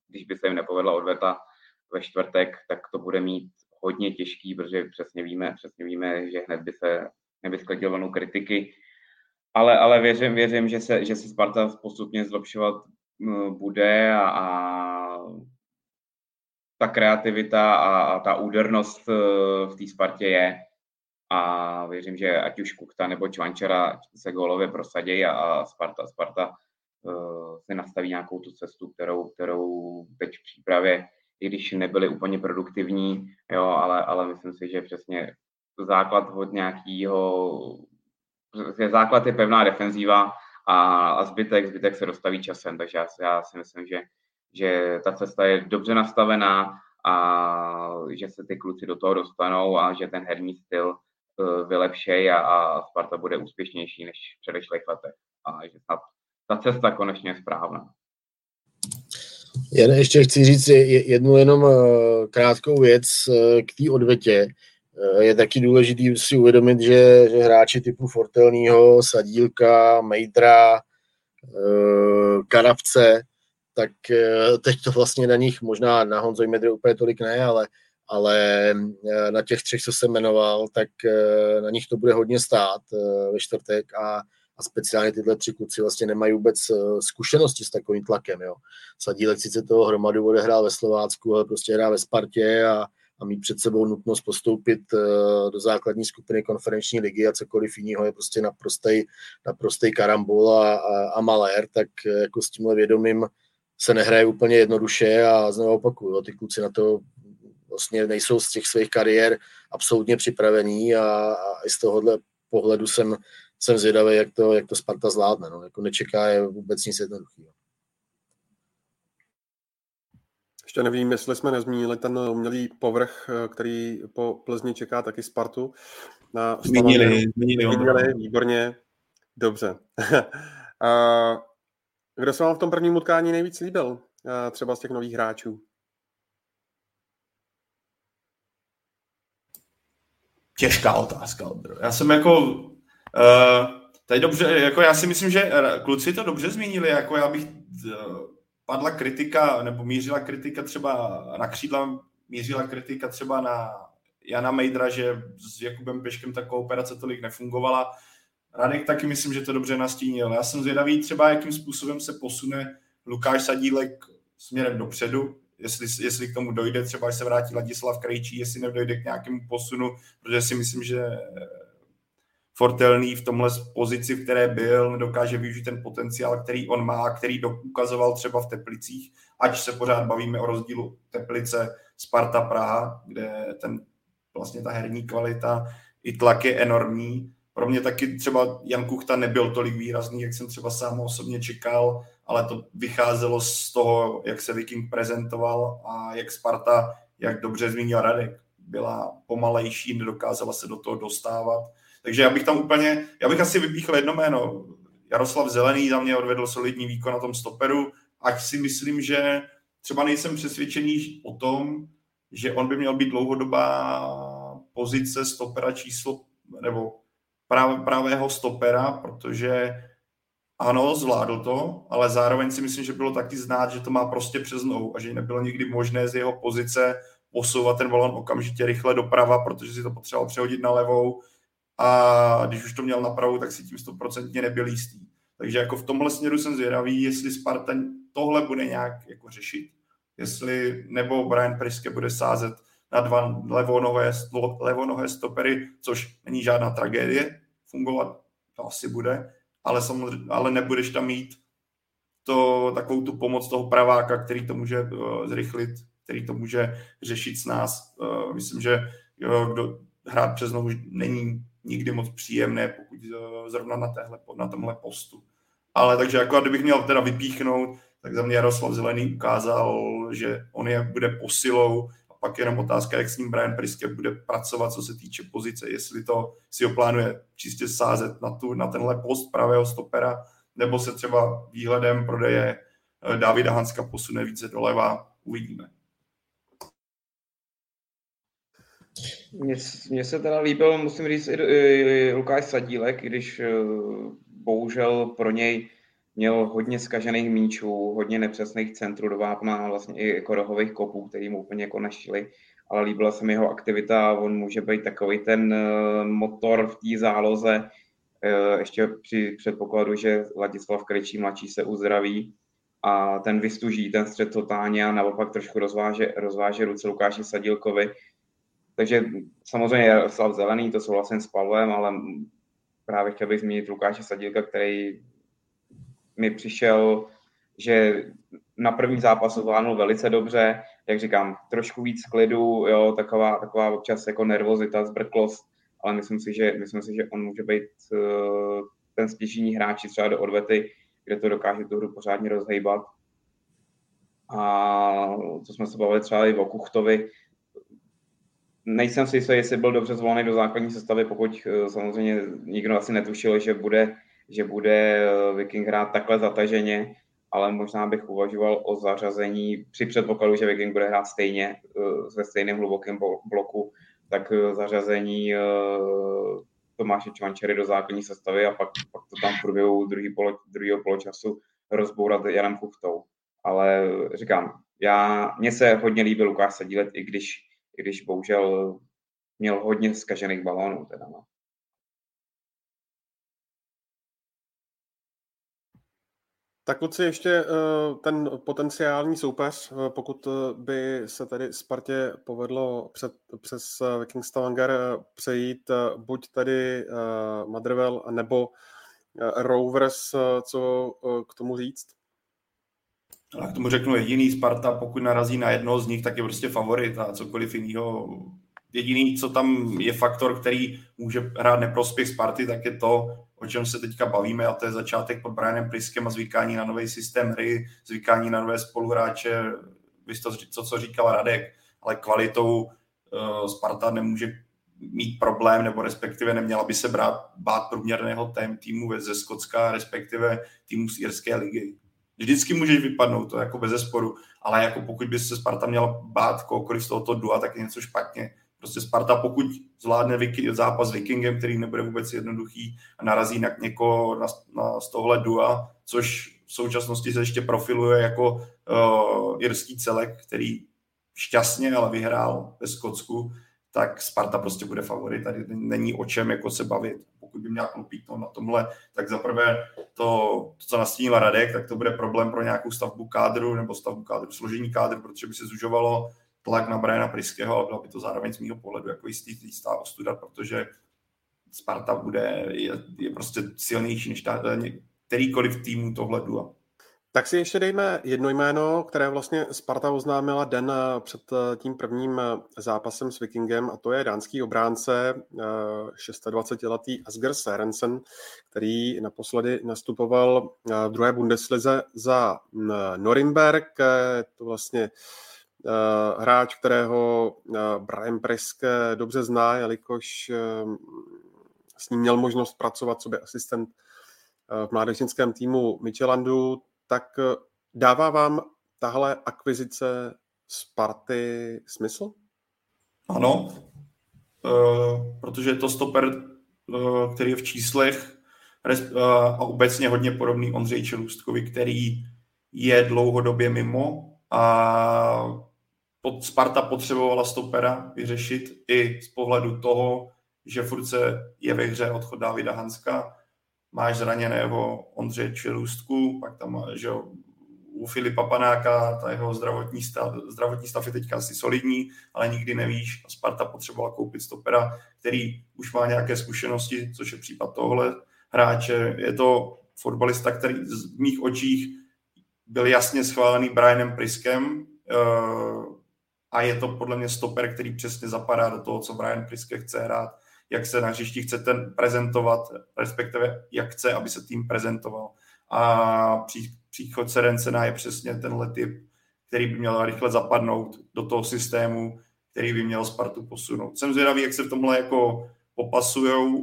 když by se jim nepovedla odveta ve čtvrtek, tak to bude mít hodně těžký, protože přesně víme, že hned by sklidil vlnu kritiky. Ale věřím, že se Sparta postupně zlepšovat bude a ta kreativita a ta údernost v té Spartě je. A věřím, že ať už Kuchta nebo Čvančara se gólově prosadějí a Sparta se nastaví nějakou tu cestu, kterou teď v přípravě, i když nebyly úplně produktivní, jo, ale myslím si, že přesně základ je pevná defenzíva a zbytek se dostaví časem, takže já si myslím, že ta cesta je dobře nastavená a že se ty kluci do toho dostanou a že ten herní styl vylepšej a Sparta bude úspěšnější než v předešlých letech a že ta cesta konečně je správná. Jen ještě chci říct jednu jenom krátkou věc k té odvetě. Je taky důležitý si uvědomit, že hráči typu Fortelního, Sadílka, Mejdra, Karabce, tak teď to vlastně na nich možná na Honzo Mejdry úplně tolik ne, ale na těch třech, co jsem jmenoval, tak na nich to bude hodně stát ve čtvrtek a speciálně tyhle tři kluci vlastně nemají vůbec zkušenosti s takovým tlakem. Jo. Sadílek sice toho hromadu odehrál ve Slovácku, ale prostě hrá ve Spartě a mít před sebou nutnost postoupit do základní skupiny konferenční ligy a cokoliv jiného je prostě naprostej karambol a malér, tak jako s tímhle vědomím se nehraje úplně jednoduše a znovu opakuju, ty kluci na to vlastně nejsou z těch svých kariér absolutně připravení a i z tohohle pohledu jsem zvědavý, jak to Sparta zvládne. No. Jako nečeká je vůbec nic jednoduchého. Ještě nevím, jestli jsme nezmínili ten umělý povrch, který po Plzni čeká taky Spartu. Zmínili, výborně, dobře. A kdo se vám v tom prvním utkání nejvíc líbil? Třeba z těch nových hráčů. Těžká otázka, Ondro. Já jsem tady dobře, já si myslím, že kluci to dobře zmínili, já bych padla kritika, nebo mířila kritika třeba na křídla, mířila kritika třeba na Jana Mejdra, že s Jakubem Peškem ta kooperace tolik nefungovala. Radek taky myslím, že to dobře nastínil. Já jsem zvědavý třeba, jakým způsobem se posune Lukáš Sadílek směrem dopředu, jestli k tomu dojde, třeba až se vrátí Ladislav Krejčí, jestli nedojde k nějakému posunu, protože si myslím, že Fortelný v tomhle pozici, v které byl, dokáže využít ten potenciál, který on má, který ukazoval třeba v Teplicích, ač se pořád bavíme o rozdílu Teplice, Sparta, Praha, kde vlastně ta herní kvalita i tlak je enormní. Pro mě taky třeba Jan Kuchta nebyl tolik výrazný, jak jsem třeba sám osobně čekal, ale to vycházelo z toho, jak se Viking prezentoval a jak Sparta, jak dobře zmínil Radek, byla pomalejší, nedokázala se do toho dostávat. Takže já bych asi vypíchl jedno jméno. Jaroslav Zelený za mě odvedl solidní výkon na tom stoperu, ať si myslím, že třeba nejsem přesvědčený o tom, že on by měl být dlouhodobá pozice stopera číslo, nebo pravého stopera, protože ano, zvládl to, ale zároveň si myslím, že bylo taky znát, že to má prostě přes nohu a že nebylo nikdy možné z jeho pozice posouvat ten balón okamžitě rychle doprava, protože si to potřeboval přehodit na levou, a když už to měl na pravou, tak si tím 100% nebyl jistý. Takže v tomhle směru jsem zvědavý, jestli Sparta tohle bude nějak řešit. Jestli nebo Brian Priske bude sázet na dva levonohé stopery, což není žádná tragédie, fungovat to asi bude, ale samozřejmě, nebudeš tam mít takovou tu pomoc toho praváka, který to může zrychlit, který to může řešit s nás. Myslím, že hrát přes nohu není nikdy moc příjemné, pokud zrovna na tomhle postu. Ale takže kdybych měl teda vypíchnout, tak za mě Jaroslav Zelený ukázal, že on bude posilou a pak jenom otázka, jak s ním Brian Priske bude pracovat, co se týče pozice, jestli to si ho plánuje čistě sázet na tenhle post pravého stopera, nebo se třeba výhledem prodeje Davida Hanska posune více doleva, uvidíme. Mně se teda líbil, musím říct, i Lukáš Sadílek, když bohužel pro něj měl hodně zkažených míčů, hodně nepřesných centrů do vápna, vlastně i rohových kopů, který mu úplně našli, ale líbila se mi jeho aktivita, on může být takový ten motor v té záloze, ještě při předpokladu, že Ladislav Krejčí mladší se uzdraví, a ten vystuží ten střed totálně a naopak trošku rozváže ruce Lukáši Sadílkovi. Takže samozřejmě Jaroslav Zelený, to souhlasím s Pavlem, ale právě chtěl bych zmínit Lukáše Sadílka, který mi přišel, že na první zápas zvládnul velice dobře, jak říkám, trošku víc klidu, jo, taková občas jako nervozita, zbrklost, ale myslím si, že on může být ten stěžejní hráč třeba do odvety, kde to dokáže tu hru pořádně rozhejbat. A to jsme se bavili třeba i o Kuchtovi. Nejsem si jistý, jestli byl dobře zvolený do základní sestavy, pokud samozřejmě nikdo asi netušil, že bude Viking hrát takhle zataženě, ale možná bych uvažoval o zařazení při předpokladu, že Viking bude hrát stejně ve stejném hlubokém bloku, tak zařazení Tomáše Čvančery do základní sestavy a pak to tam v průběhu druhého poločasu rozbourat Janem Kuchtou. Ale říkám, mně se hodně líbil Lukáš Sadílek, i když bohužel měl hodně zkažených balónů. Teda. Tak kluci, ještě ten potenciální soupeř, pokud by se tady Spartě povedlo přes Viking Stavanger přejít buď tady Motherwell nebo Rovers, co k tomu říct? Já k tomu řeknu jediný, Sparta, pokud narazí na jednoho z nich, tak je prostě favorit a cokoliv jiného. Jediný, co tam je faktor, který může hrát neprospěch Sparty, tak je to, o čem se teďka bavíme, a to je začátek pod Brianem Priskem a zvykání na nový systém hry, zvykání na nové spoluhráče, to, co říkal Radek, ale kvalitou Sparta nemůže mít problém, nebo respektive neměla by se bát průměrného týmu ze Skotska, respektive týmu z irské ligy. Vždycky můžeš vypadnout, to jako bezesporu, ale jako pokud by se Sparta měla bát kohokoliv z tohoto dua, tak je něco špatně. Prostě Sparta, pokud zvládne zápas s Vikingem, který nebude vůbec jednoduchý, a narazí na někoho z tohohle dua, což v současnosti se ještě profiluje jako irský celek, který šťastně ale vyhrál ve Skotsku, tak Sparta prostě bude favorit. Tady není o čem jako se bavit. Pokud by měla klupítnout na tomhle, tak zaprvé to, co nastínil Radek, tak to bude problém pro nějakou stavbu kádru nebo složení kádru, protože by se zužovalo tlak na Briana Priskeho, ale byla by to zároveň z mýho pohledu jako jistá ostuda, protože Sparta je prostě silnější než kterýkoliv týmu tohle dua. Tak si ještě dejme jedno jméno, které vlastně Sparta oznámila den před tím prvním zápasem s Vikingem, a to je dánský obránce 26-letý Asger Sørensen, který naposledy nastupoval v druhé Bundeslize za Norimberg. To vlastně hráč, kterého Brian Priske dobře zná, jelikož s ním měl možnost pracovat sobě asistent v mládežnickém týmu Michelandu. Tak dává vám tahle akvizice Sparty smysl? Ano, protože je to stoper, který je v číslech a obecně hodně podobný Ondřeji Čelůstkovi, který je dlouhodobě mimo, a Sparta potřebovala stopera vyřešit i z pohledu toho, že furt se je ve hře odchod Davida Hanska, máš zraněného Ondřeje Čelůstku, pak tam, že u Filipa Panáka, ta jeho zdravotní stav je teďka asi solidní, ale nikdy nevíš. Sparta potřebovala koupit stopera, který už má nějaké zkušenosti, což je případ tohle hráče. Je to fotbalista, který z mých očích byl jasně schválený Brianem Priskem, a je to podle mě stoper, který přesně zapadá do toho, co Brian Priske chce hrát, jak se na hřišti chce ten prezentovat, respektive jak chce, aby se tým prezentoval. A příchod Serensena je přesně tenhle typ, který by měl rychle zapadnout do toho systému, který by měl Spartu posunout. Jsem zvědavý, jak se v tomhle jako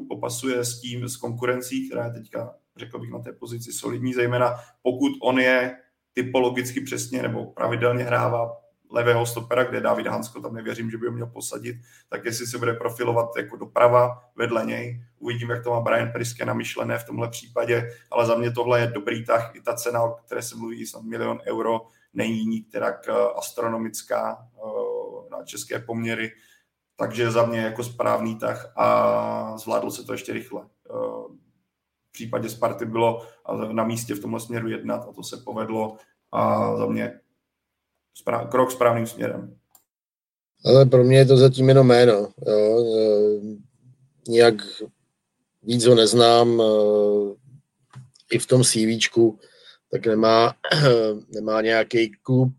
popasuje s konkurencí, která je teďka, řekl bych, na té pozici solidní, zejména pokud on je typologicky přesně nebo pravidelně hrává levého stopera, kde David Hansko, tam nevěřím, že by ho měl posadit, tak jestli se bude profilovat jako doprava vedle něj. Uvidím, jak to má Brian Priske namyšlené v tomhle případě, ale za mě tohle je dobrý tah. I ta cena, o které se mluví, snad 1 000 000 euro, není nikterak astronomická na české poměry, takže za mě jako správný tah a zvládlo se to ještě rychle. V případě Sparty bylo na místě v tomhle směru jednat a to se povedlo. a za mě krok správným směrem. Ale pro mě je to zatím jenom jméno. Jo. Nějak víc ho neznám. I v tom CVčku tak nemá nějaký klub,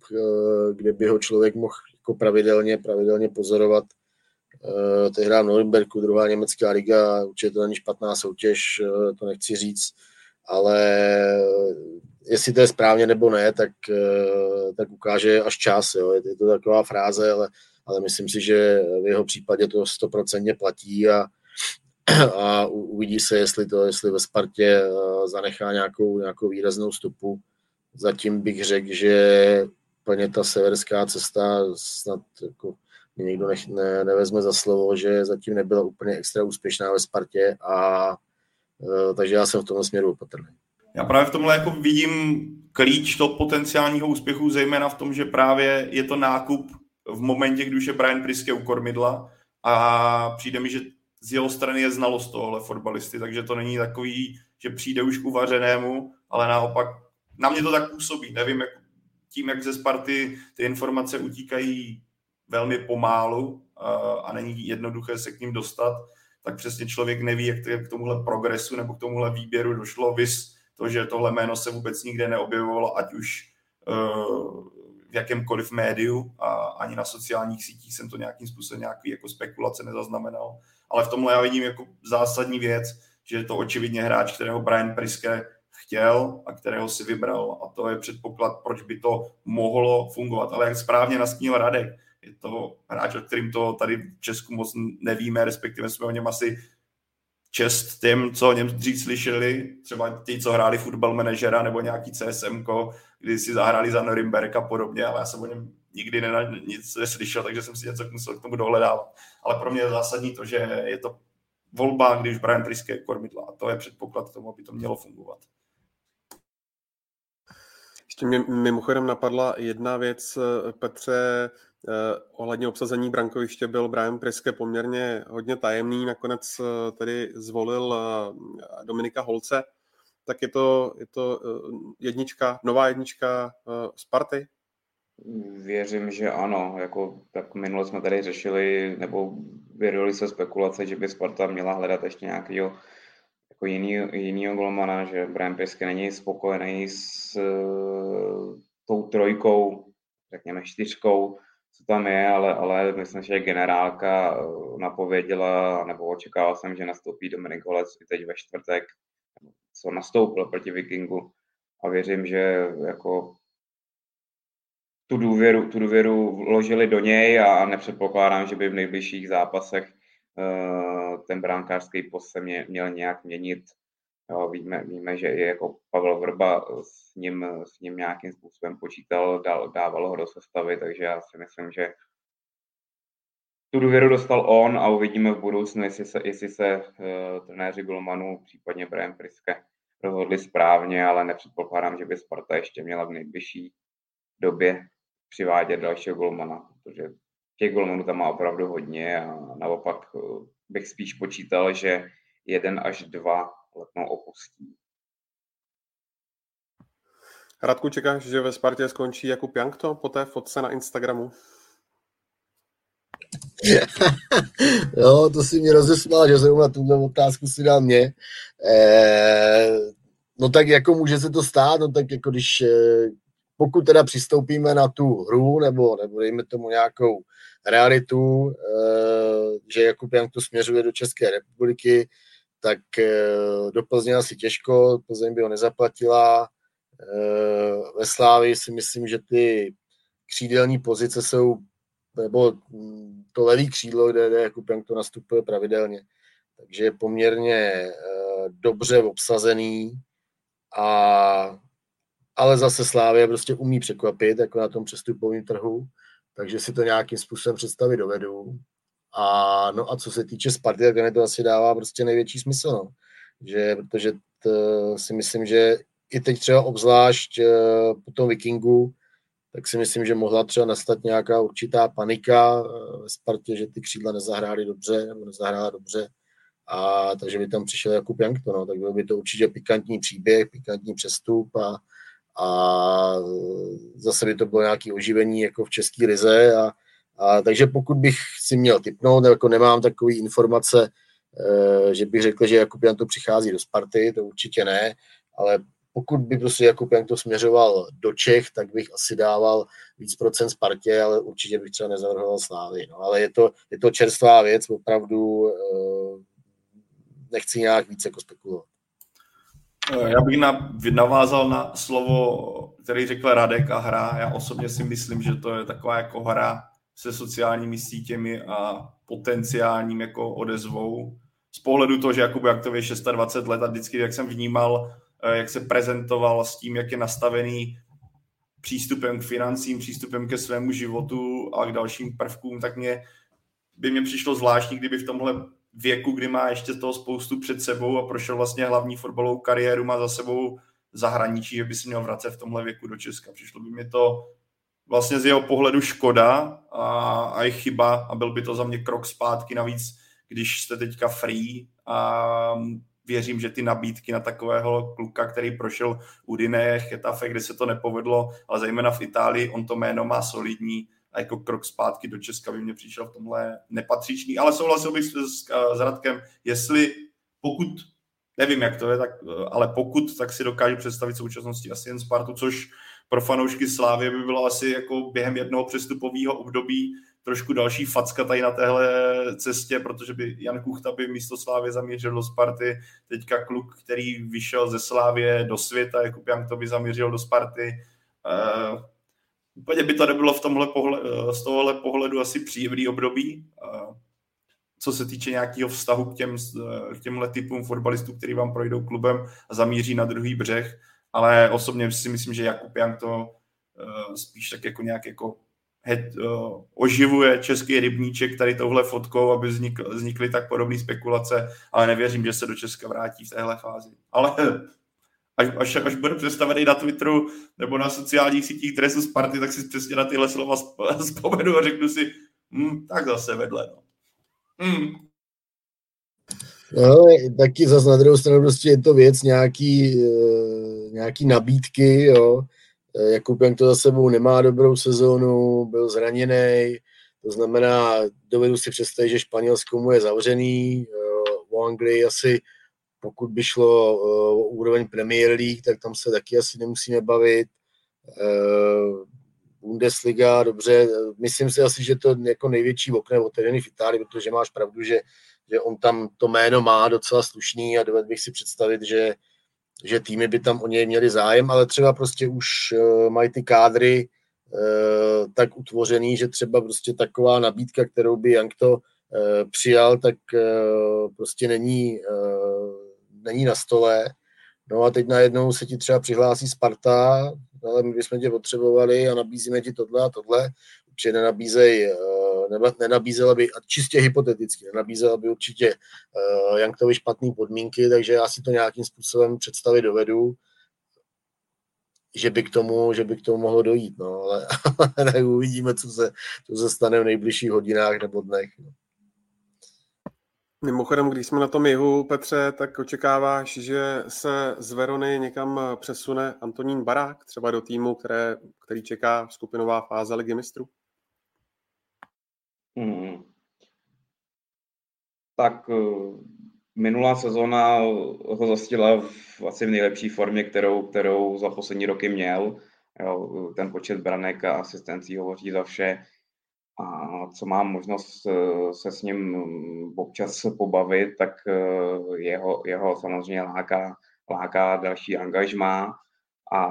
kde by ho člověk mohl jako pravidelně pozorovat. Teď hrám v Norimberku, 2. německá liga, určitě to není špatná soutěž, to nechci říct, ale jestli to je správně nebo ne, tak ukáže až čas. Jo. Je to taková fráze, ale myslím si, že v jeho případě to 100% platí a uvidí se, jestli ve Spartě zanechá nějakou výraznou stopu. Zatím bych řekl, že plně ta severská cesta snad jako někdo nevezme za slovo, že zatím nebyla úplně extra úspěšná ve Spartě, takže já jsem v tomhle směru opatrný. Já právě v tomhle jako vidím klíč toho potenciálního úspěchu, zejména v tom, že právě je to nákup v momentě, kdy už je Brian Priske u kormidla a přijde mi, že z jeho strany je znalost tohohle fotbalisty, takže to není takový, že přijde už k uvařenému, ale naopak na mě to tak působí. Nevím, jak ze Sparty ty informace utíkají velmi pomálu a není jednoduché se k ním dostat, tak přesně člověk neví, jak k tomuhle progresu nebo k tomuhle výběru došlo, viz to, že tohle jméno se vůbec nikde neobjevovalo, ať už v jakémkoliv médiu a ani na sociálních sítích jsem to nějakým způsobem nějaký jako spekulace nezaznamenal. Ale v tomhle já vidím jako zásadní věc, že je to očividně hráč, kterého Brian Priske chtěl a kterého si vybral. A to je předpoklad, proč by to mohlo fungovat. Ale jak správně nastínil Radek, je to hráč, o kterým to tady v Česku moc nevíme, respektive jsme o něm asi čest těm, co o něm dřív slyšeli, třeba ti, co hráli Football Manažera nebo nějaký CSMko, kdy si zahráli za Norimberg a podobně, ale já jsem o něm nikdy nic neslyšel, takže jsem si něco musel k tomu dohledávat. Ale pro mě je zásadní to, že je to volba, když Brian Priske kormidla, a to je předpoklad tomu, aby to mělo fungovat. Ještě mě mimochodem napadla jedna věc, Petře, ohledně obsazení brankoviště byl Brian Priske poměrně hodně tajemný, nakonec tedy zvolil Dominika Holce, tak je to nová jednička Sparty? Věřím, že ano. Tak minule jsme tady řešili, nebo věřili se spekulace, že by Sparta měla hledat ještě nějakého jako jinýho golmana, že Brian Priske není spokojený s tou trojkou, řekněme čtyřkou, co tam je, ale myslím, že generálka napověděla, nebo očekával jsem, že nastoupí Dominik Holec i teď ve čtvrtek, co nastoupil proti Vikingu, a věřím, že jako tu důvěru vložili do něj a nepředpokládám, že by v nejbližších zápasech ten brankářský post se měl nějak měnit. Jo, víme, že i jako Pavel Vrba s ním nějakým způsobem počítal, dával ho do sestavy, takže já si myslím, že tu důvěru dostal on a uvidíme v budoucnu, jestli se trenéři golmanů, případně Brian Priske, rozhodli správně, ale nepředpokládám, že by Sparta ještě měla v nejbližší době přivádět dalšího golmana, protože těch golmanů tam má opravdu hodně a naopak bych spíš počítal, že 1 až 2 letnou opustí. Radku, čekáš, že ve Spartě skončí Jakub Jankto po té fotce na Instagramu? No, to si mě rozesmál, že zrovna tuhle otázku si dal mě. No tak jako může se to stát, no tak jako pokud teda přistoupíme na tu hru, nebo dejme tomu nějakou realitu, že Jakub Jankto směřuje do České republiky, tak do Plzně asi těžko, Plzeň by ho nezaplatila. Ve Slávii si myslím, že ty křídelní pozice jsou, nebo to levý křídlo, kde Jakub Jankto nastupuje pravidelně. Takže je poměrně dobře obsazený, ale zase Slávie prostě umí překvapit jako na tom přestupovém trhu, takže si to nějakým způsobem představit dovedu. A co se týče Sparty, tak mě to asi dává prostě největší smysl, no. Protože si myslím, že i teď třeba obzvlášť po tom Vikingu, tak si myslím, že mohla třeba nastat nějaká určitá panika ve Spartě, že ty křídla nezahrála dobře, a takže by tam přišel Jakub Jankto, no. Tak byl by to určitě pikantní příběh, pikantní přestup a a zase by to bylo nějaké oživení jako v české lize a takže pokud bych si měl tipnout, jako nemám takové informace, že bych řekl, že Jakub Jankto přichází do Sparty, to určitě ne, ale pokud by prostě Jakub Jankto směřoval do Čech, tak bych asi dával víc procent Spartě, ale určitě bych třeba nezavrhoval Slávy. No, ale je to čerstvá věc, opravdu nechci nějak víc jako spekulovat. Já bych navázal na slovo, který řekl Radek a hra. Já osobně si myslím, že to je taková jako hra se sociálními sítěmi a potenciálním jako odezvou. Z pohledu toho, že Jakub Jankto je 26 let a vždycky, jak jsem vnímal, jak se prezentoval s tím, jak je nastavený přístupem k financím, přístupem ke svému životu a k dalším prvkům, tak by mě přišlo zvláštní, kdyby v tomhle věku, kdy má ještě toho spoustu před sebou a prošel vlastně hlavní fotbalovou kariéru, má za sebou zahraničí, že by se měl vracet v tomhle věku do Česka. Přišlo by mi to vlastně z jeho pohledu škoda a je chyba a byl by to za mě krok zpátky. Navíc, když jste teďka free a věřím, že ty nabídky na takového kluka, který prošel Udine, Chetafe, kde se to nepovedlo, ale zejména v Itálii, on to jméno má solidní a jako krok zpátky do Česka by mě přišel v tomhle nepatřičný. Ale souhlasil bych s Radkem, jestli pokud, nevím jak to je, tak, ale pokud, tak si dokážu představit současnosti asi jen Spartu, což pro fanoušky Slávie by bylo asi jako během jednoho přestupového období trošku další facka tady na téhle cestě, protože by Jan Kuchta by místo Slávie zaměřil do Sparty, teďka kluk, který vyšel ze Slávie do světa, Jakub Jankto by zaměřil do Sparty. Úplně by to nebylo v tomhle z tohohle pohledu asi příjemný období. Co se týče nějakého vztahu k těmhle typům fotbalistů, který vám projdou klubem a zamíří na druhý břeh, ale osobně si myslím, že Jakub Jankto spíš tak jako nějak jako oživuje český rybníček tady touhle fotkou, aby vznikly tak podobné spekulace, ale nevěřím, že se do Česka vrátí v téhle fázi. Ale až bude představený na Twitteru nebo na sociálních sítích dresu Sparty, tak si přesně na tyhle slova vzpomenu a řeknu si, tak zase vedle. No. No, taky zase na druhou stranu prostě je to věc nějaký nabídky, jo. Jakub Jankto za sebou nemá dobrou sezónu, byl zraněný, to znamená, dovedu si představit, že Španělsko mu je zavřený, v Anglii asi, pokud by šlo o úroveň Premier League, tak tam se taky asi nemusíme bavit, Bundesliga, dobře, myslím si asi, že to jako největší okno otevřený v Itálii, protože máš pravdu, že on tam to jméno má docela slušný a dovedl bych si představit, že týmy by tam o něj měli zájem, ale třeba prostě už mají ty kádry tak utvořený, že třeba prostě taková nabídka, kterou by Jankto přijal, tak prostě není na stole. No a teď najednou se ti třeba přihlásí Sparta, ale my bychom tě potřebovali a nabízíme ti tohle a tohle, protože nenabízela by, a čistě hypoteticky, nenabízela by určitě Janktovi špatné podmínky, takže já si to nějakým způsobem představit dovedu, že by k tomu mohlo dojít, no, ale uvidíme, co se stane v nejbližších hodinách nebo dnech. No. Mimochodem, když jsme na tom jihu, Petře, tak očekáváš, že se z Verony někam přesune Antonín Barák, třeba do týmu, který čeká skupinová fáze Ligy mistrů? Tak minulá sezona ho zastihla asi v nejlepší formě, kterou za poslední roky měl. Jo, ten počet branek a asistencí hovoří za vše. A co mám možnost se s ním občas pobavit, tak jeho samozřejmě láká další angažmá a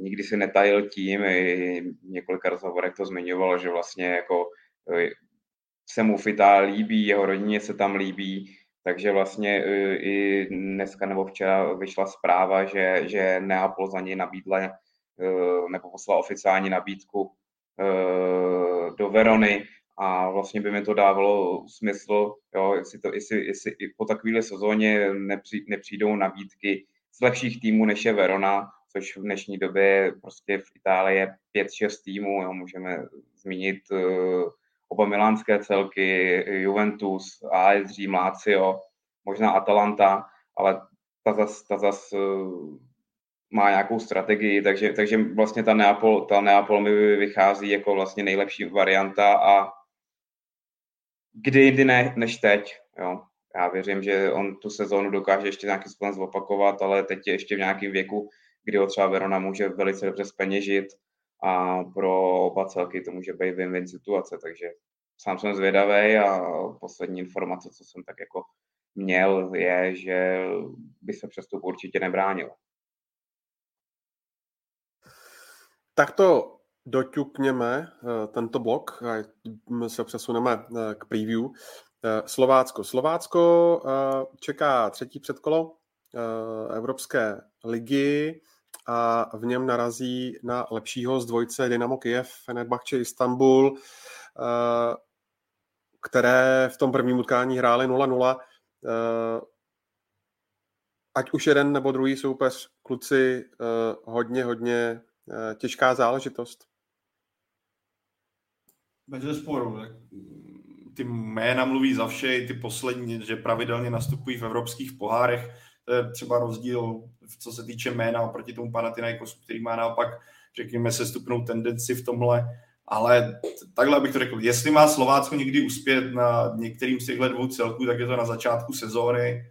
nikdy si netajil tím, i v několika rozhovorech to zmiňoval, že vlastně jako se mu v Itálii líbí, jeho rodině se tam líbí, takže vlastně i dneska nebo včera vyšla zpráva, že Neapol za něj nabídla nebo poslala oficiální nabídku do Verony a vlastně by mi to dávalo smysl, jo, jestli i po takové sezóně nepřijdou nabídky z lepších týmů, než je Verona, což v dnešní době prostě v Itálii je 5-6 týmů, jo, můžeme zmínit oba milánské celky, Juventus, AS Řím, Lazio, možná Atalanta, ale ta zas má nějakou strategii, takže vlastně ta Neapol mi vychází jako vlastně nejlepší varianta a kdy jindy ne, než teď, jo. Já věřím, že on tu sezónu dokáže ještě nějakým způsobem zopakovat, ale teď je ještě v nějakém věku, kdy ho třeba Verona může velice dobře zpeněžit a pro oba celky to může být win-win situace, takže sám jsem zvědavý a poslední informace, co jsem tak jako měl, je, že by se přestup určitě nebránil. Tak to doťukněme tento blok a my se přesuneme k preview. Slovácko čeká třetí předkolo Evropské ligy a v něm narazí na lepšího z dvojce Dynamo Kyjev, Fenerbahče Istanbul, které v tom prvním utkání hrály 0-0. Ať už jeden nebo druhý soupeř, kluci, hodně těžká záležitost. Bezesporu. Ty jména mluví za vše, ty poslední, že pravidelně nastupují v evropských pohárech. To je třeba rozdíl, co se týče jména oproti tomu Panathinaikosu, který má naopak, řekněme, sestupnou tendenci v tomhle. Ale takhle bych to řekl. Jestli má Slovácko někdy uspět na některým z těchto dvou celků, tak je to na začátku sezóny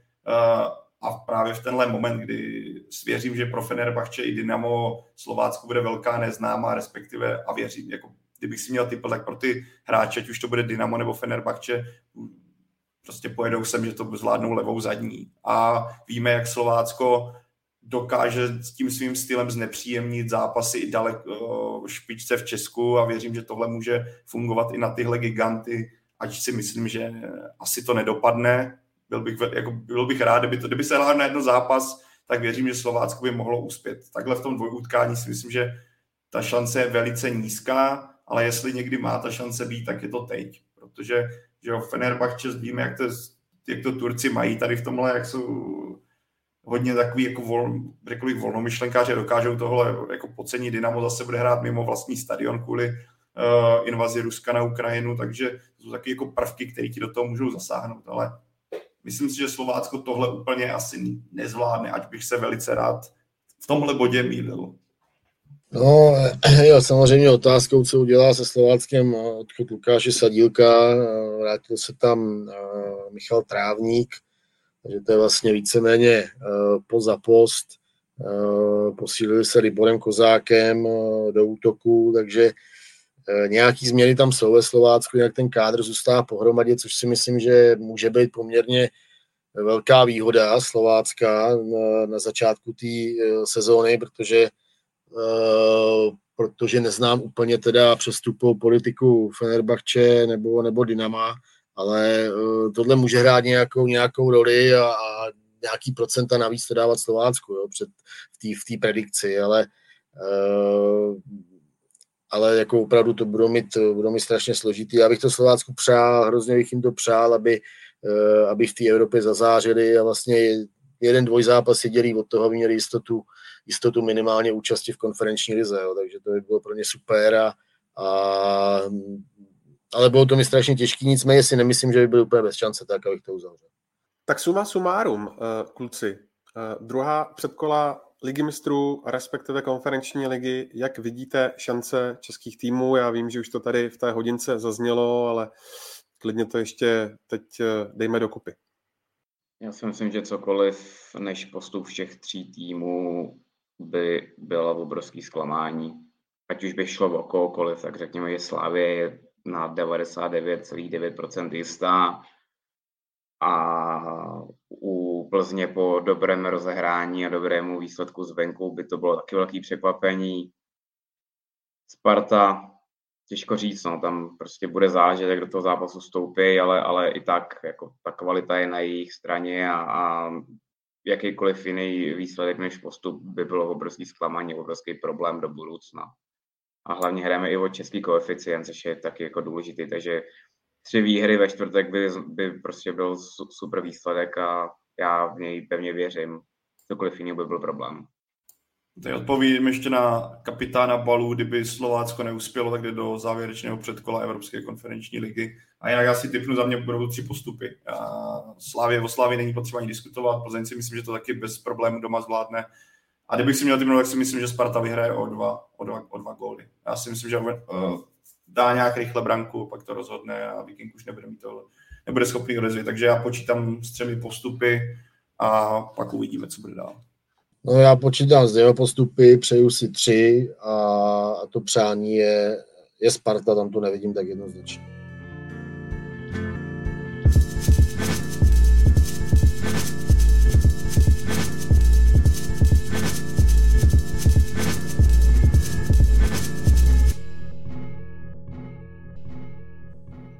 a právě v tenhle moment, kdy věřím, že pro Fenerbahče i Dynamo Slovácko bude velká neznámá, respektive a věřím, jako kdybych si měl typl, tak pro ty hráče, ať už to bude Dynamo nebo Fenerbahče, prostě pojedou sem, že to zvládnou levou zadní. A víme, jak Slovácko dokáže s tím svým stylem znepříjemnit zápasy i daleko špičce v Česku a věřím, že tohle může fungovat i na tyhle giganty, ač si myslím, že asi to nedopadne. Byl bych rád, kdyby se hrál na jedno zápas, tak věřím, že Slovácko by mohlo uspět. Takhle v tom dvojútkání si myslím, že ta šance je velice nízká, ale jestli někdy má ta šance být, tak je to teď. Protože že Fenerbahče víme, jak to Turci mají tady v tomhle, jak jsou hodně takový jako volnomyšlenkáři, dokážou tohle jako podcenit. Dynamo zase bude hrát mimo vlastní stadion kvůli invazi Ruska na Ukrajinu, takže to jsou taky jako prvky, které ti do toho můžou zasáhnout, ale myslím si, že Slovácko tohle úplně asi nezvládne, ať bych se velice rád v tomhle bodě mýlil. No, je samozřejmě otázkou, co udělá se Slováckem odkud Lukáše Sadílka. Vrátil se tam Michal Trávník, takže to je vlastně víceméně post za post. Posílili se Liborem Kozákem do útoku, takže nějaký změny tam jsou ve Slovácku, jak ten kádr zůstává pohromadě, což si myslím, že může být poměrně velká výhoda Slovácka na začátku té sezóny, protože neznám úplně teda přestupovou politiku Fenerbahče nebo Dynama, ale tohle může hrát nějakou roli a nějaký procenta navíc to dávat Slovácku, jo, v té predikci, ale jako opravdu to budou mít strašně složitý. Já bych to Slovácku přál, hrozně bych jim to přál, aby v té Evropě zazářili a vlastně jeden dvojzápas je dělí od toho, aby měli jistotu minimálně účasti v konferenční lize, jo. Takže to by bylo pro ně super, ale bylo to mi strašně těžký, nicméně si nemyslím, že by byl úplně bez šance, tak abych to uzavřel. Tak suma sumárum, kluci, druhá předkola Ligy mistrů, respektive konferenční ligy, jak vidíte šance českých týmů? Já vím, že už to tady v té hodince zaznělo, ale klidně to ještě teď dejme dokupy. Já si myslím, že cokoliv než postup všech tří týmů by bylo obrovský zklamání. Ať už by šlo o kohokoliv, tak řekněme, že Slavia je na 99,9% jistá a u Plzně po dobrém rozehrání a dobrému výsledku zvenku by to bylo taky velký překvapení. Sparta, těžko říct, no, tam prostě bude záležet, jak do toho zápasu stoupí, ale i tak jako, ta kvalita je na jejich straně a jakýkoliv jiný výsledek než postup by bylo obrovský zklamání, obrovský problém do budoucna. A hlavně hrajeme i o český koeficient, což je taky jako důležitý, takže 3 výhry ve čtvrtek by prostě byl super výsledek a já v něj pevně věřím. Cokoliv jiný by byl problém. Teď odpovím ještě na kapitána Balu, kdyby Slovácko neuspělo, tak jde do závěrečného předkola Evropské konferenční ligy. A jinak já si tipnu, za mě budou 3 postupy. O Slavii není potřeba ani diskutovat, Plzeň si myslím, že to taky bez problémů doma zvládne. A kdybych si měl typnout, tak si myslím, že Sparta vyhraje o dva góly. Já si myslím, že dá nějak rychle branku, pak to rozhodne a Viking už nebude schopný odezvit. Takže já počítám s 3 postupy a pak uvidíme, co bude dál. No, já počítám s 2 postupy, přeju si 3 a to přání je Sparta, tam to nevidím tak jednoznačně.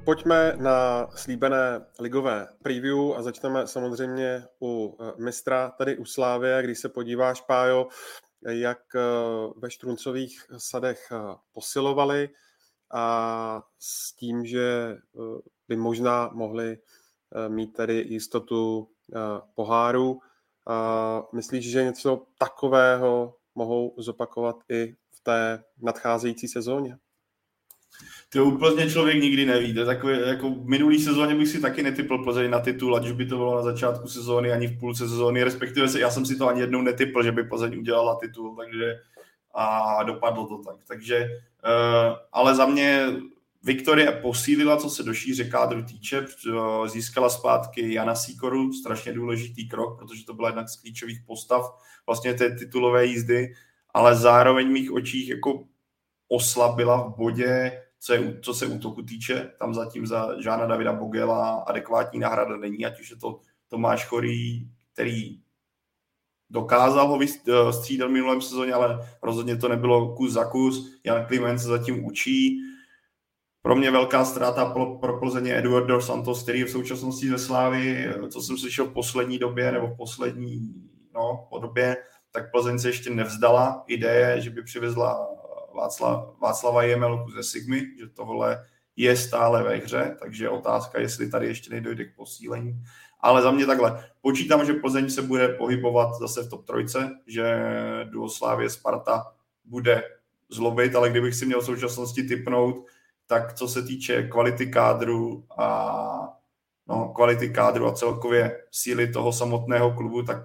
Pojďme na slíbené ligové preview a začneme samozřejmě u mistra, tady u Slavie. Když se podíváš, Pájo, jak ve štruncových sadech posilovali a s tím, že by možná mohli mít tady jistotu poháru. Myslíš, že něco takového mohou zopakovat i v té nadcházející sezóně? To úplně člověk nikdy neví. To je takový, jako minulý sezóně bych si taky netypl Plzeň na titul, ať už by to bylo na začátku sezóny, ani v půlce sezóny, respektive já jsem si to ani jednou netypl, že by Plzeň udělala titul, takže a dopadlo to tak. Takže, ale za mě Viktorie posílila, co se do šíře kádru týče, získala zpátky Jana Sýkoru, strašně důležitý krok, protože to byla jedna z klíčových postav vlastně té titulové jízdy, ale zároveň v mých očích jako oslabila v bodě, co se útoku týče, tam zatím za Žána Davida Bogela adekvátní náhrada není, ať už je to Tomáš Chorý, který dokázal ho střídat v minulém sezóně, ale rozhodně to nebylo kus za kus. Jan Kliment se zatím učí. Pro mě velká ztráta pro Plzeň je Eduardo Santos, který je v současnosti ve Slávii, co jsem slyšel v poslední době, nebo v poslední době, tak Plzeň se ještě nevzdala ideje, že by přivezla Václava Jemelku ze Sigmy, že tohle je stále ve hře, takže otázka, jestli tady ještě nedojde k posílení. Ale za mě takhle, počítám, že Plzeň se bude pohybovat zase v top 3, že duo Slavie Sparta bude zlobit, ale kdybych si měl v současnosti tipnout, tak co se týče kvality kádru a celkově síly toho samotného klubu, tak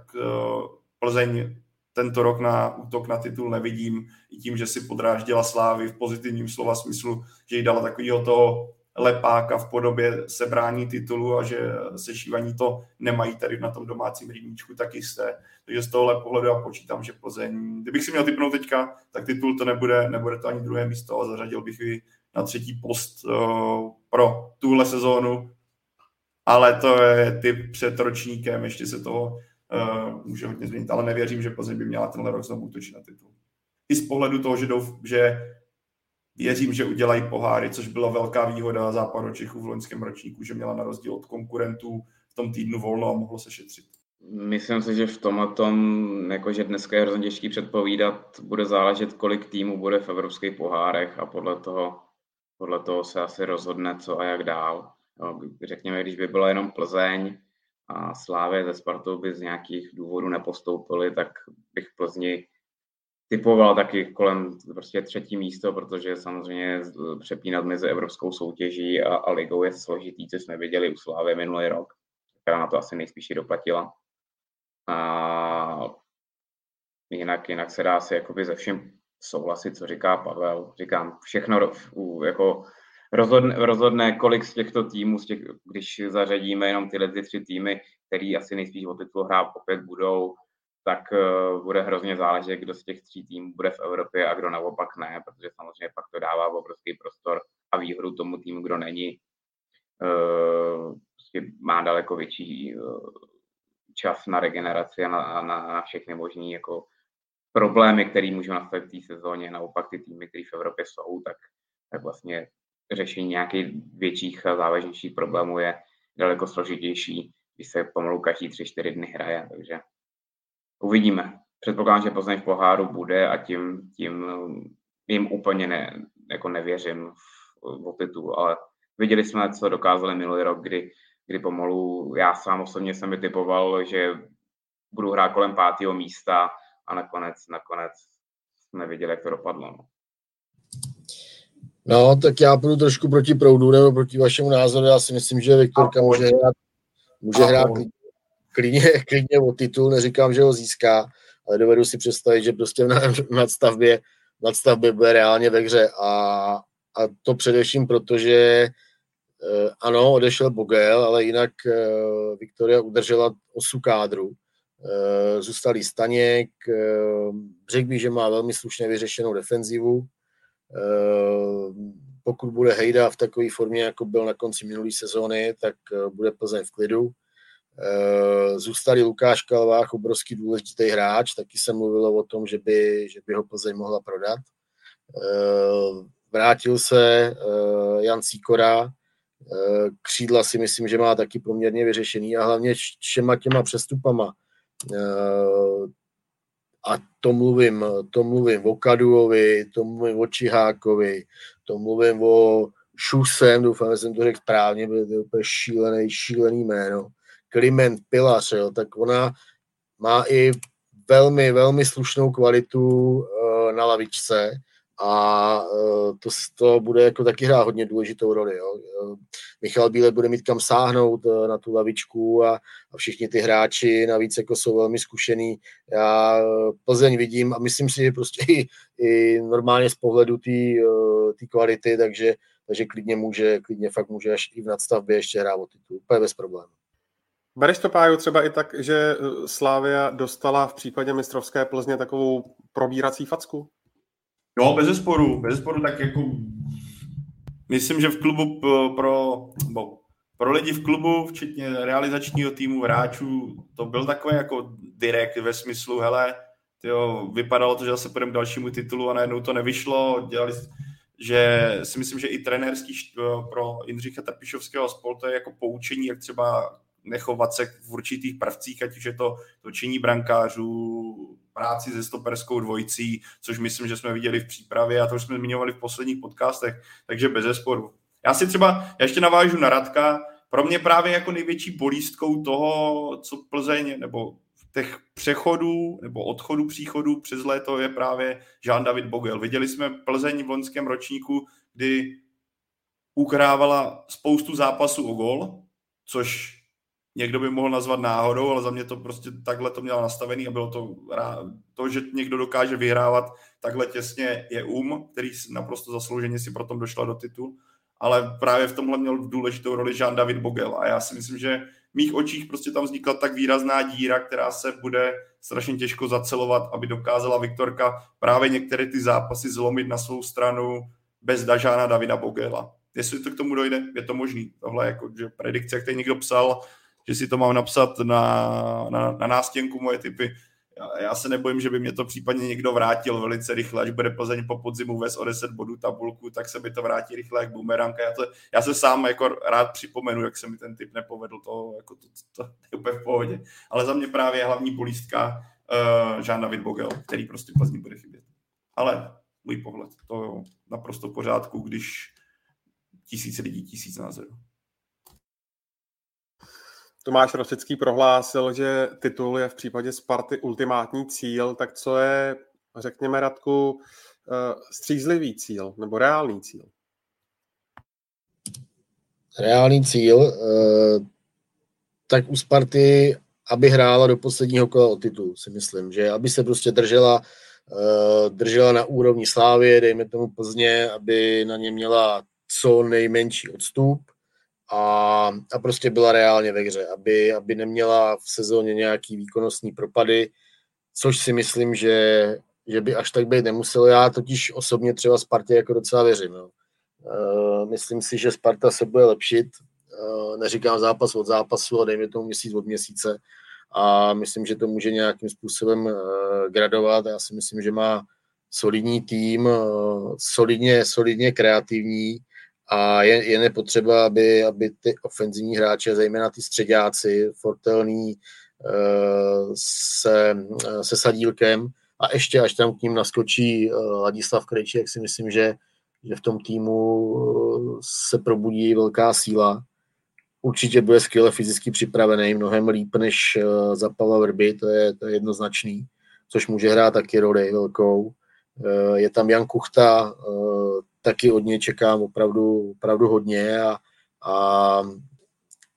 Plzeň tento rok na útok na titul nevidím i tím, že si podráždila Slávy v pozitivním slova smyslu, že jí dala takovýho toho lepáka v podobě sebrání titulu a že sešívaní to nemají tady na tom domácím rybníčku tak jisté. Takže z tohohle pohledu já počítám, že Plzeň, kdybych si měl tipnout teďka, tak titul to nebude to ani druhé místo, ale zařadil bych ji na 3. post pro tuhle sezónu, ale to je typ před ročníkem, ještě se toho může hodně změnit, ale nevěřím, že Plzeň by měla tenhle rok znovu útočit na titul. I z pohledu toho, že věřím, že udělají poháry, což byla velká výhoda Západu Čechů v loňském ročníku, že měla na rozdíl od konkurentů v tom týdnu volno a mohlo se šetřit. Myslím si, že v tomhletom, jakože dneska je hrozně těžký předpovídat, bude záležet, kolik týmů bude v evropských pohárech a podle toho se asi rozhodne, co a jak dál. Řekněme, když by byla jenom Plzeň a Slávě ze Spartou by z nějakých důvodů nepostoupili, tak bych Plzni typoval taky kolem prostě 3. místo, protože samozřejmě přepínat mezi evropskou soutěží a ligou je složitý, což jsme viděli u Slávě minulý rok, která na to asi nejspíš doplatila. A jinak se dá asi jakoby ze vším souhlasit, co říká Pavel. Říkám, všechno jako rozhodne, kolik z těchto týmů, když zařadíme jenom tyhle 3 týmy, které asi nejspíš o titul hrát opět budou, tak bude hrozně záležet, kdo z těch 3 týmů bude v Evropě a kdo naopak ne, protože samozřejmě pak to dává obrovský prostor a výhodu tomu týmu, kdo není. Má daleko větší čas na regeneraci a na všechny možný jako problémy, které můžou nastat v té sezóně. Naopak ty týmy, které v Evropě jsou, tak vlastně řešení nějakých větších a závažnějších problémů je daleko složitější, když se pomalu každý 3-4 dny hraje, takže uvidíme. Předpokládám, že Plzeň v poháru bude a tím jim úplně nevěřím v titul, ale viděli jsme, co dokázali minulý rok, kdy pomalu, já sám osobně jsem mi typoval, že budu hrát kolem 5. místa a nakonec jsme viděli, jak to dopadlo. No, tak já půjdu trošku proti proudu nebo proti vašemu názoru. Já si myslím, že Viktorka může hrát klidně o titul, neříkám, že ho získá. ale dovedu si představit, že prostě v nadstavbě bude reálně ve hře a to především proto, že ano, odešel Bogel, ale jinak Viktoria udržela osu kádru. Zůstalý Staněk, Břek ví, že má velmi slušně vyřešenou defenzivu. Pokud bude Hejda v takové formě, jako byl na konci minulé sezóny, tak bude Plzeň v klidu. Zůstalý Lukáš Kalvách, obrovský důležitý hráč, taky se mluvilo o tom, že by ho Plzeň mohla prodat. Vrátil se Jan Cíkora, křídla si myslím, že má taky poměrně vyřešený a hlavně všema těma přestupama. A to mluvím o Kaduovi, to mluvím o Čihákovi, to mluvím o Šusem, doufám, že jsem to řekl správně, protože to je úplně šílený jméno. Kliment Pilař, jo, tak ona má i velmi, velmi slušnou kvalitu na lavičce a to bude jako taky hrát hodně důležitou roli. Jo. Michal Bílek bude mít kam sáhnout na tu lavičku a všichni ty hráči navíc jako jsou velmi zkušený. Já Plzeň vidím a myslím si, že prostě i normálně z pohledu té kvality, takže klidně fakt může až i v nadstavbě ještě hrát o titul, úplně bez problémů. Bereš to, Páju, třeba i tak, že Slavia dostala v případě mistrovské Plzně takovou probírací facku? Jo, bezesporu, tak jako myslím, že v klubu pro lidi v klubu, včetně realizačního týmu hráčů, to byl takový jako direkt ve smyslu, hele, tyjo, vypadalo to, že zase půjdeme k dalšímu titulu a najednou to nevyšlo, že si myslím, že i trenérský pro Jindřicha Trpišovského spol, to je jako poučení, jak třeba nechovat se v určitých prvcích, ať už je to točení brankářů, práci se stoperskou dvojicí, což myslím, že jsme viděli v přípravě a to už jsme zmiňovali v posledních podcastech, takže bezesporu. Já ještě navážu na Radka, pro mě právě jako největší bolístkou toho, co Plzeň, nebo těch přechodů, nebo odchodů, příchodů přes léto je právě Jean-David Bogel. Viděli jsme Plzeň v loňském ročníku, kdy ukrávala spoustu zápasů o gól, což někdo by mohl nazvat náhodou, ale za mě to prostě takhle to mělo nastavený a bylo to, že někdo dokáže vyhrávat takhle těsně je který naprosto zaslouženě si potom došla do titul, ale právě v tomhle měl důležitou roli Jean-David Bogel a já si myslím, že v mých očích prostě tam vznikla tak výrazná díra, která se bude strašně těžko zacelovat, aby dokázala Viktorka právě některé ty zápasy zlomit na svou stranu bez Dažána Davida Bogela. Jestli to k tomu dojde, je to možný. Tohle jako že predikce, jak tady někdo psal, že si to mám napsat na nástěnku moje tipy. Já se nebojím, že by mě to případně někdo vrátil velice rychle, až bude Plzeň po podzimu vést o 10 bodů tabulku, tak se mi to vrátí rychle jak bumerang. Já se sám jako rád připomenu, jak se mi ten tip nepovedl, to je úplně v pohodě. Ale za mě právě je hlavní bolístka Jean-David Bogel, který prostě Plzeň bude chybět. Ale můj pohled, to naprosto v pořádku, když 1000 lidí, 1000 názorů. Tomáš Rosický prohlásil, že titul je v případě Sparty ultimátní cíl, tak co je, řekněme Radku, střízlivý cíl nebo reálný cíl? Reálný cíl, tak u Sparty, aby hrála do posledního kola o titul, si myslím, že aby se prostě držela na úrovni Slávie, dejme tomu Plzně, aby na ně měla co nejmenší odstup, a prostě byla reálně ve hře, aby neměla v sezóně nějaký výkonnostní propady, což si myslím, že by až tak být nemuselo. Já totiž osobně třeba Spartě jako docela věřím. Jo. Myslím si, že Sparta se bude lepšit, neříkám zápas od zápasu, ale dejme tomu měsíc od měsíce a myslím, že to může nějakým způsobem gradovat. Já si myslím, že má solidní tým, solidně kreativní, a je nepotřeba, aby ty ofenzivní hráče, zejména ty středáci, Fortelný se Sadílkem a ještě až tam k ním naskočí Ladislav Krejčí, jak si myslím, že v tom týmu se probudí velká síla. Určitě bude skvěle fyzicky připravený, mnohem líp než za Pavla Vrby, to je jednoznačný, což může hrát taky roli velkou. Je tam Jan Kuchta, taky od něj čekám opravdu hodně a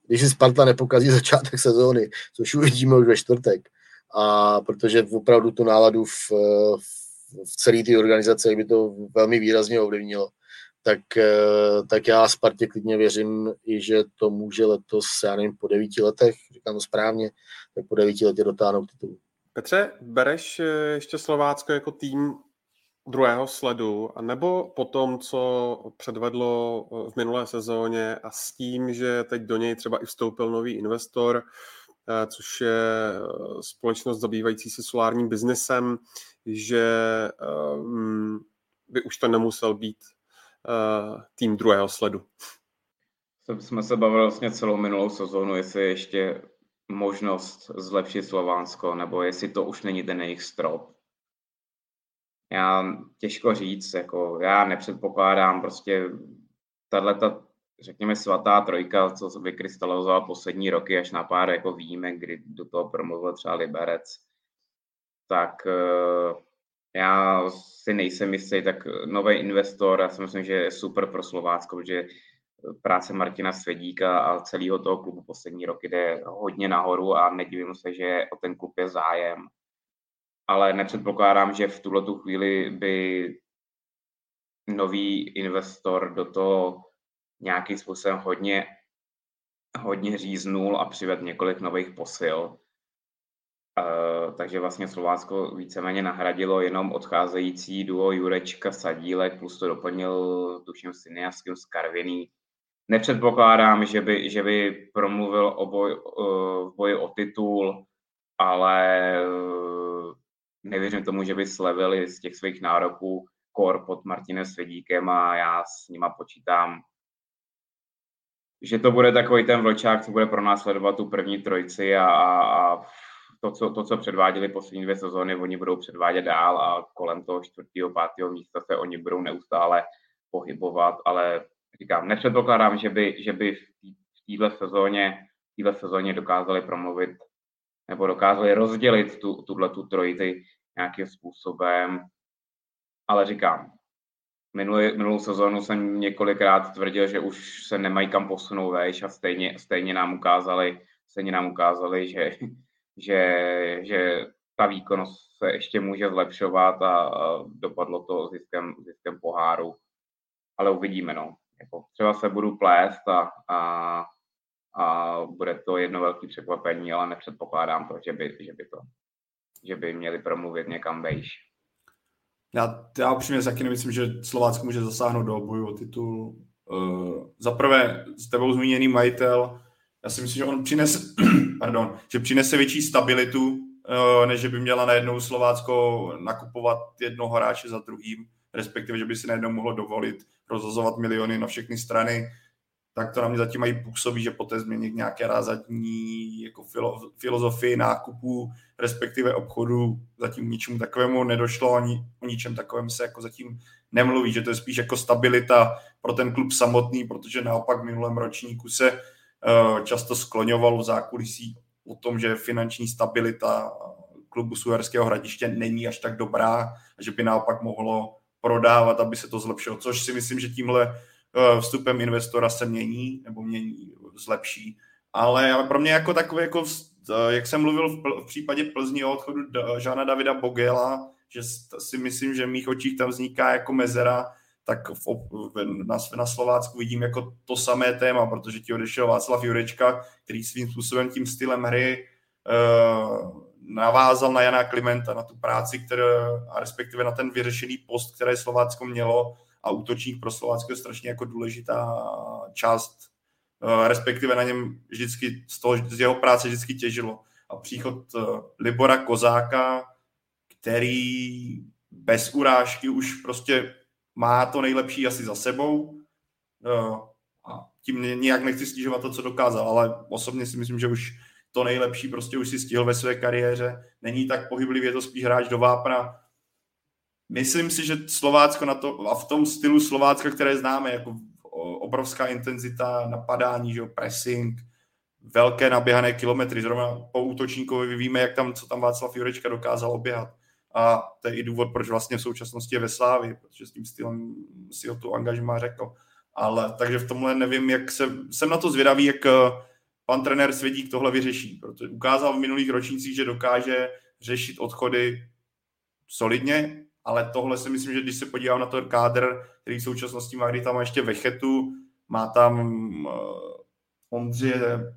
když si Sparta nepokazí začátek sezóny, což uvidíme už ve čtvrtek, a protože opravdu tu náladu v celé té organizaci by to velmi výrazně ovlivnilo. Tak já Spartě klidně věřím i, že to může letos, já nevím, po 9 letech, říkám to správně, tak po 9 letech dotáhnout titul. Petře, bereš ještě Slovácko jako tým druhého sledu, nebo po tom, co předvedlo v minulé sezóně a s tím, že teď do něj třeba i vstoupil nový investor, což je společnost zabývající se solárním biznesem, že by už to nemusel být tým druhého sledu? Jsme se bavili vlastně celou minulou sezónu, jestli je ještě možnost zlepšit Slovánsko, nebo jestli to už není ten jejich strop. Já těžko říct, jako já nepředpokládám, prostě tato, řekněme, svatá trojka, co se vykrystalizovala poslední roky, až na pár jako výjimek, kdy do toho promluvil třeba Liberec, tak já si nejsem jistý, tak nový investor, já si myslím, že je super pro Slovácko, protože práce Martina Svědíka a celého toho klubu poslední roky jde hodně nahoru a nedivím se, že o ten klub je zájem. Ale nepředpokládám, že v tuhle tu chvíli by nový investor do toho nějakým způsobem hodně říznul a přivedl několik nových posil. Takže vlastně Slovácko víceméně nahradilo jenom odcházející duo Jurečka Sadílek, plus to doplnil tuším Syniavským z Karviný. Nepředpokládám, že by promluvil v boji o titul, ale nevěřím tomu, že by slevili z těch svých nároků kor pod Martinem Svědíkem a já s nima počítám, že to bude takový ten vlčák, co bude pronásledovat tu první trojici a to, co předváděli poslední 2 sezóny, oni budou předvádět dál a kolem toho 4., 5. místa se oni budou neustále pohybovat, ale říkám, nepředpokládám, že by v téhle sezóně dokázali promluvit nebo dokázali rozdělit tuto trojici nějakým způsobem. Ale říkám, minulou sezónu jsem několikrát tvrdil, že už se nemají kam posunout vejš a stejně nám ukázali, že ta výkonnost se ještě může zlepšovat a dopadlo to ziskem poháru. Ale uvidíme, no. Jako třeba se budu plést a bude to jedno velké překvapení, ale nepředpokládám to, že by měli promluvit někam vejš. Já upřímně taky nemyslím, že Slovácko může zasáhnout do boju o titul. Za prvé, s tebou zmíněný majitel, já si myslím, že on přinese větší stabilitu, než že by měla najednou Slovácko nakupovat jednoho hráče za druhým, respektive, že by si najednou mohlo dovolit rozhazovat miliony na všechny strany. Tak to na mě zatím mají působí, že poté změní nějaké razadní jako filozofii nákupů, respektive obchodu. Zatím ničemu takovému nedošlo, ani o ničem takovém se jako zatím nemluví, že to je spíš jako stabilita pro ten klub samotný, protože naopak v minulém ročníku se často skloňovalo v zákulisí o tom, že finanční stabilita klubu z Uherského Hradiště není až tak dobrá a že by naopak mohlo prodávat, aby se to zlepšilo, což si myslím, že tímhle vstupem investora se mění, zlepší. Ale pro mě jako takové, jako, jak jsem mluvil v případě Plzni o odchodu Žána Davida Bogela, že si myslím, že v mých očích tam vzniká jako mezera, tak na Slovácku vidím jako to samé téma, protože ti odešel Václav Jurečka, který svým způsobem tím stylem hry navázal na Jana Klimenta, na tu práci, a respektive na ten vyřešený post, který Slovácko mělo, a útočník pro Slovácko je strašně jako důležitá část, respektive na něm vždycky, z jeho práce vždycky těžilo. A příchod Libora Kozáka, který bez urážky už prostě má to nejlepší asi za sebou a tím nějak nechci snižovat to, co dokázal, ale osobně si myslím, že už to nejlepší prostě už si stihl ve své kariéře. Není tak pohyblivý, je to spíš hráč do vápna. Myslím si, že Slovácko na to, a v tom stylu Slovácka, které známe, jako obrovská intenzita, napadání, že jo, pressing, velké naběhané kilometry. Zrovna po útočníkovi víme, co tam Václav Jurečka dokázal oběhat. A to je i důvod, proč vlastně v současnosti je ve Slávii, protože s tím stylem si o tu angažmá řekl. Ale takže v tomhle nevím, jsem na to zvědavý, jak pan trenér Svědík tohle vyřeší, protože ukázal v minulých ročnících, že dokáže řešit odchody solidně, ale tohle si myslím, že když se podívám na to kádr, který v současnosti má, kdy tam má ještě Vechetu, má tam Ondřeje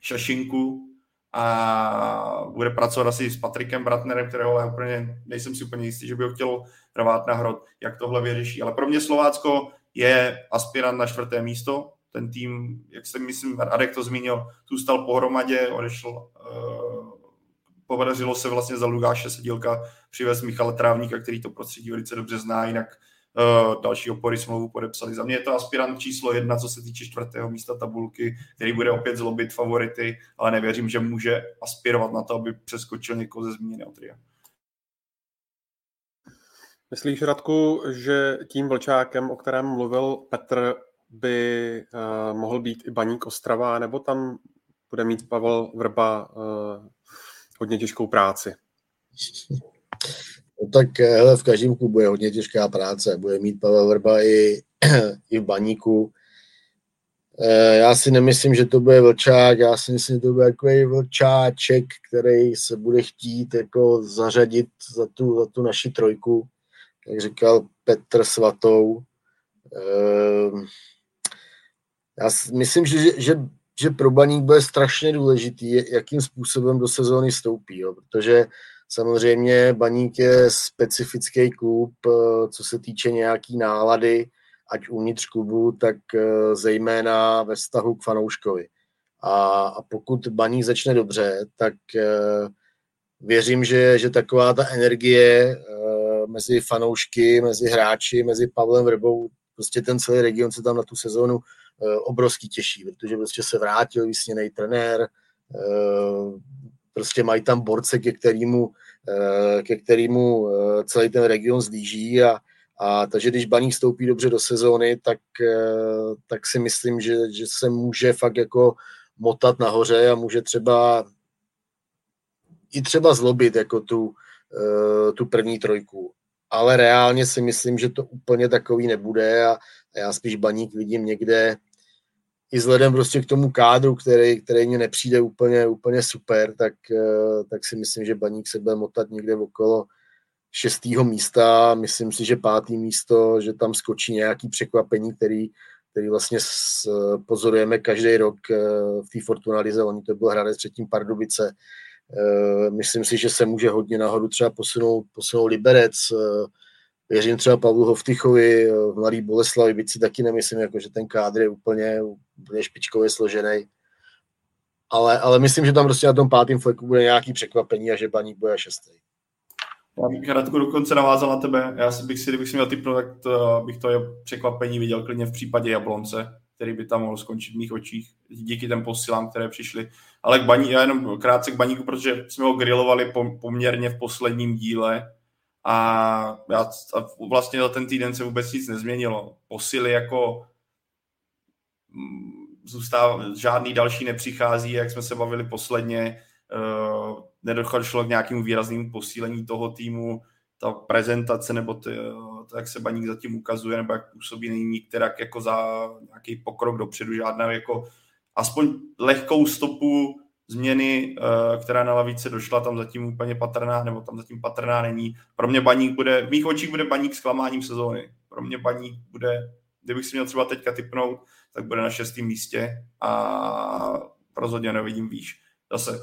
Šašinku a bude pracovat asi s Patrikem Bratnerem, kterého já úplně, nejsem si úplně jistý, že by ho chtěl Hrvát na Hrod, jak tohle vyřeší. Ale pro mě Slovácko je aspirant na 4. místo. Ten tým, jak jsem myslím, Radek to zmínil, zůstal pohromadě, odešel, podařilo se vlastně za Lukáše Sadílka přivést Michala Trávníka, který to prostředí velice dobře zná, jinak další opory smlouvu podepsali. Za mě je to aspirant číslo 1, co se týče 4. místa tabulky, který bude opět zlobit favority, ale nevěřím, že může aspirovat na to, aby přeskočil někoho ze zmíněného tria. Myslíš, Radku, že tím Vlčákem, o kterém mluvil Petr, by mohl být i Baník Ostrava, nebo tam bude mít Pavel Vrba hodně těžkou práci? No tak hele, v každém klubu je hodně těžká práce. Bude mít Pavel Vrba i v Baníku. Já si nemyslím, že to bude Vlčák. Já si myslím, že to bude takový Vlčáček, který se bude chtít jako zařadit za tu naši trojku, jak říkal Petr Svatou. Já myslím, že pro Baník bude strašně důležitý, jakým způsobem do sezóny vstoupí, jo, protože samozřejmě Baník je specifický klub, co se týče nějaký nálady, ať uvnitř klubu, tak zejména ve vztahu k fanouškovi. A pokud Baník začne dobře, tak věřím, že taková ta energie mezi fanoušky, mezi hráči, mezi Pavlem Vrbou, prostě ten celý region se tam na tu sezónu obrovský těší, protože prostě se vrátil vysněnej trenér, prostě mají tam borce, ke kterému celý ten region zlíží a takže když Baník vstoupí dobře do sezóny, tak si myslím, že se může fakt jako motat nahoře a může třeba zlobit jako tu první trojku. Ale reálně si myslím, že to úplně takový nebude a já spíš Baník vidím někde i vzhledem prostě k tomu kádru, který mě nepřijde úplně super, tak si myslím, že Baník se bude motat někde okolo 6. místa. Myslím si, že 5. místo, že tam skočí nějaký překvapení, který vlastně pozorujeme každý rok v té Fortunalize. Oni to byl Hradec, předtím Pardubice. Myslím si, že se může hodně nahoru třeba posunout Liberec. Věřím třeba Pavlu Hovtychovi, mladý Boleslavi, byť si taky nemyslím, jako, že ten kádr je úplně špičkově složený. Ale myslím, že tam prostě na tom 5. fleku bude nějaký překvapení a že Baník bude 6. Já bych, Radku, dokonce navázal na tebe. Já kdybych si měl typ, tak bych to překvapení viděl klidně v případě Jablonce, který by tam mohl skončit v mých očích díky těm posilám, které přišly. Ale já jenom krátce k Baníku, protože jsme ho grilovali poměrně v posledním díle a vlastně za ten týden se vůbec nic nezměnilo. Posily jako žádný další nepřichází, jak jsme se bavili posledně, nedošlo k nějakému výraznému posílení toho týmu, ta prezentace nebo jak se Baník zatím ukazuje, nebo jak působí, není nikterak jako za nějaký pokrok dopředu, žádná jako aspoň lehkou stopu změny, která na lavice došla, tam zatím úplně patrná, nebo tam zatím patrná není. Pro mě Baník bude, v mých očích bude Baník zklamáním sezóny. Pro mě Baník bude, kdybych si měl třeba teďka tipnout, tak bude na 6. místě a rozhodně nevidím výš. Zase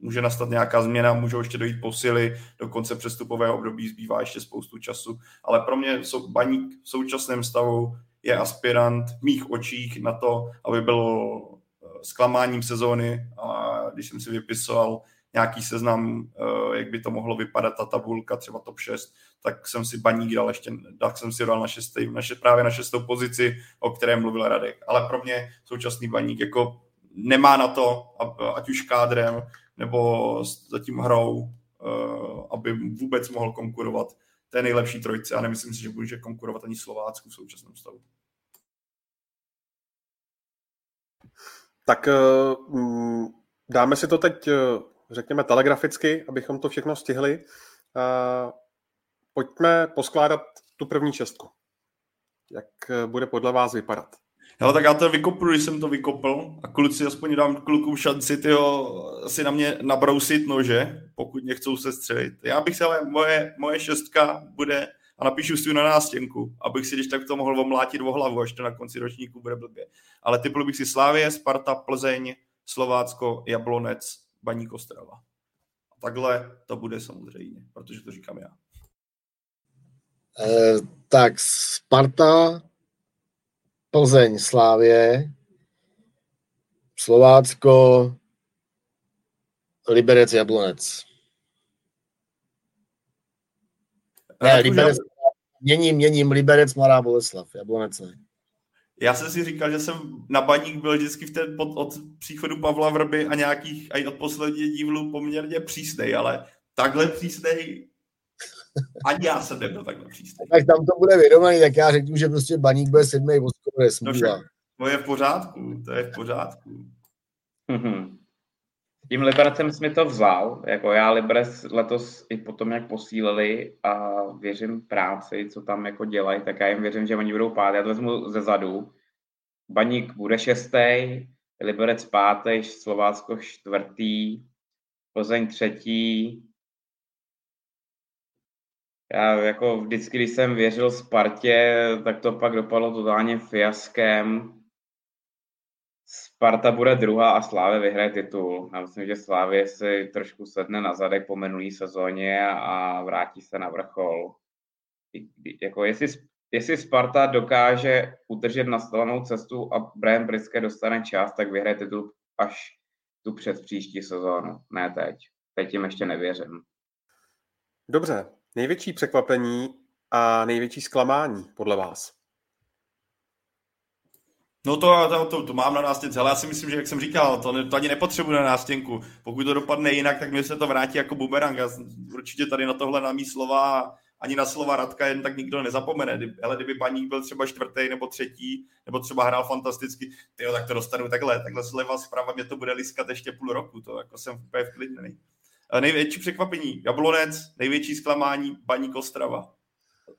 může nastat nějaká změna, můžou ještě dojít posily, do konce přestupového období zbývá ještě spoustu času, ale pro mě Baník v současném stavu je aspirant v mých očích na to, aby bylo zklamáním sezóny, a když jsem si vypisoval nějaký seznam, jak by to mohlo vypadat ta tabulka, třeba top 6, tak jsem si Baník dal ještě, tak jsem si dal právě na 6. pozici, o které mluvil Radek, ale pro mě současný Baník jako nemá na to, ať už kádrem, nebo zatím hrou, aby vůbec mohl konkurovat té nejlepší trojce, a nemyslím si, že může konkurovat ani Slovácku v současném stavu. Tak dáme si to teď, řekněme, telegraficky, abychom to všechno stihli. Pojďme poskládat tu první šestku. Jak bude podle vás vypadat? Hele, tak já to vykopu, když jsem to vykopl a kluci, aspoň dám klukům šanci tyho si na mě nabrousit nože, pokud mě chcou sestřelit. Já bych se, ale moje šestka bude a napíšu si na nástěnku, abych si když tak to mohl omlátit o hlavu, až to na konci ročníku bude blbě. Ale typl bych si Slavie, Sparta, Plzeň, Slovácko, Jablonec, Baník Ostrava. A takhle to bude samozřejmě, protože to říkám já. Tak Sparta, Plzeň, Slávie, Slovácko, Liberec, Jablonec. Ne, Liberec, měním Liberec, Mladá Boleslav, Jablonec. Já jsem si říkal, že jsem na Baník byl vždycky od příchodu Pavla Vrby a nějakých, a od posledních dílů poměrně přísnej, ale takhle přísnej ani já jsem nebyl takhle přísnej. Tak tam to bude vědomý, tak já řeknu, že prostě Baník bude 7. voskové smůla. To je v pořádku, to je v pořádku. Mm-hmm. Tím Libercem jsi mi to vzal, jako já Liberec letos i potom, jak posílili a věřím práci, co tam jako dělají, tak já jim věřím, že oni budou pátý. Já to vezmu ze zadu. Baník bude 6, Liberec 5, Slovácko 4, Plzeň 3. Já jako vždycky, když jsem věřil Spartě, tak to pak dopadlo totálně fiaskem. Sparta bude 2. a Slávě vyhraje titul. Já myslím, že Slávě si trošku sedne na zadek po minulý sezóně a vrátí se na vrchol. Jako jestli Sparta dokáže udržet nastavenou cestu a Brian Priske dostane čas, tak vyhraje titul až tu před příští sezónu. Ne teď. Teď jim ještě nevěřím. Dobře. Největší překvapení a největší zklamání podle vás? No to mám na nástěnce, ale já si myslím, že jak jsem říkal, to ani nepotřebuji na nástěnku. Pokud to dopadne jinak, tak mě se to vrátí jako bumerang. Já určitě tady na tohle na mý slova, ani na slova Radka jen tak nikdo nezapomene. Ale kdyby Baník byl třeba 4. nebo 3. nebo třeba hrál fantasticky, tyjo, tak to dostanu takhle sleva zprava, mě to bude liskat ještě půl roku, to jako jsem úplně vklidný. Největší překvapení Jablonec, největší zklamání Baník Ostrava.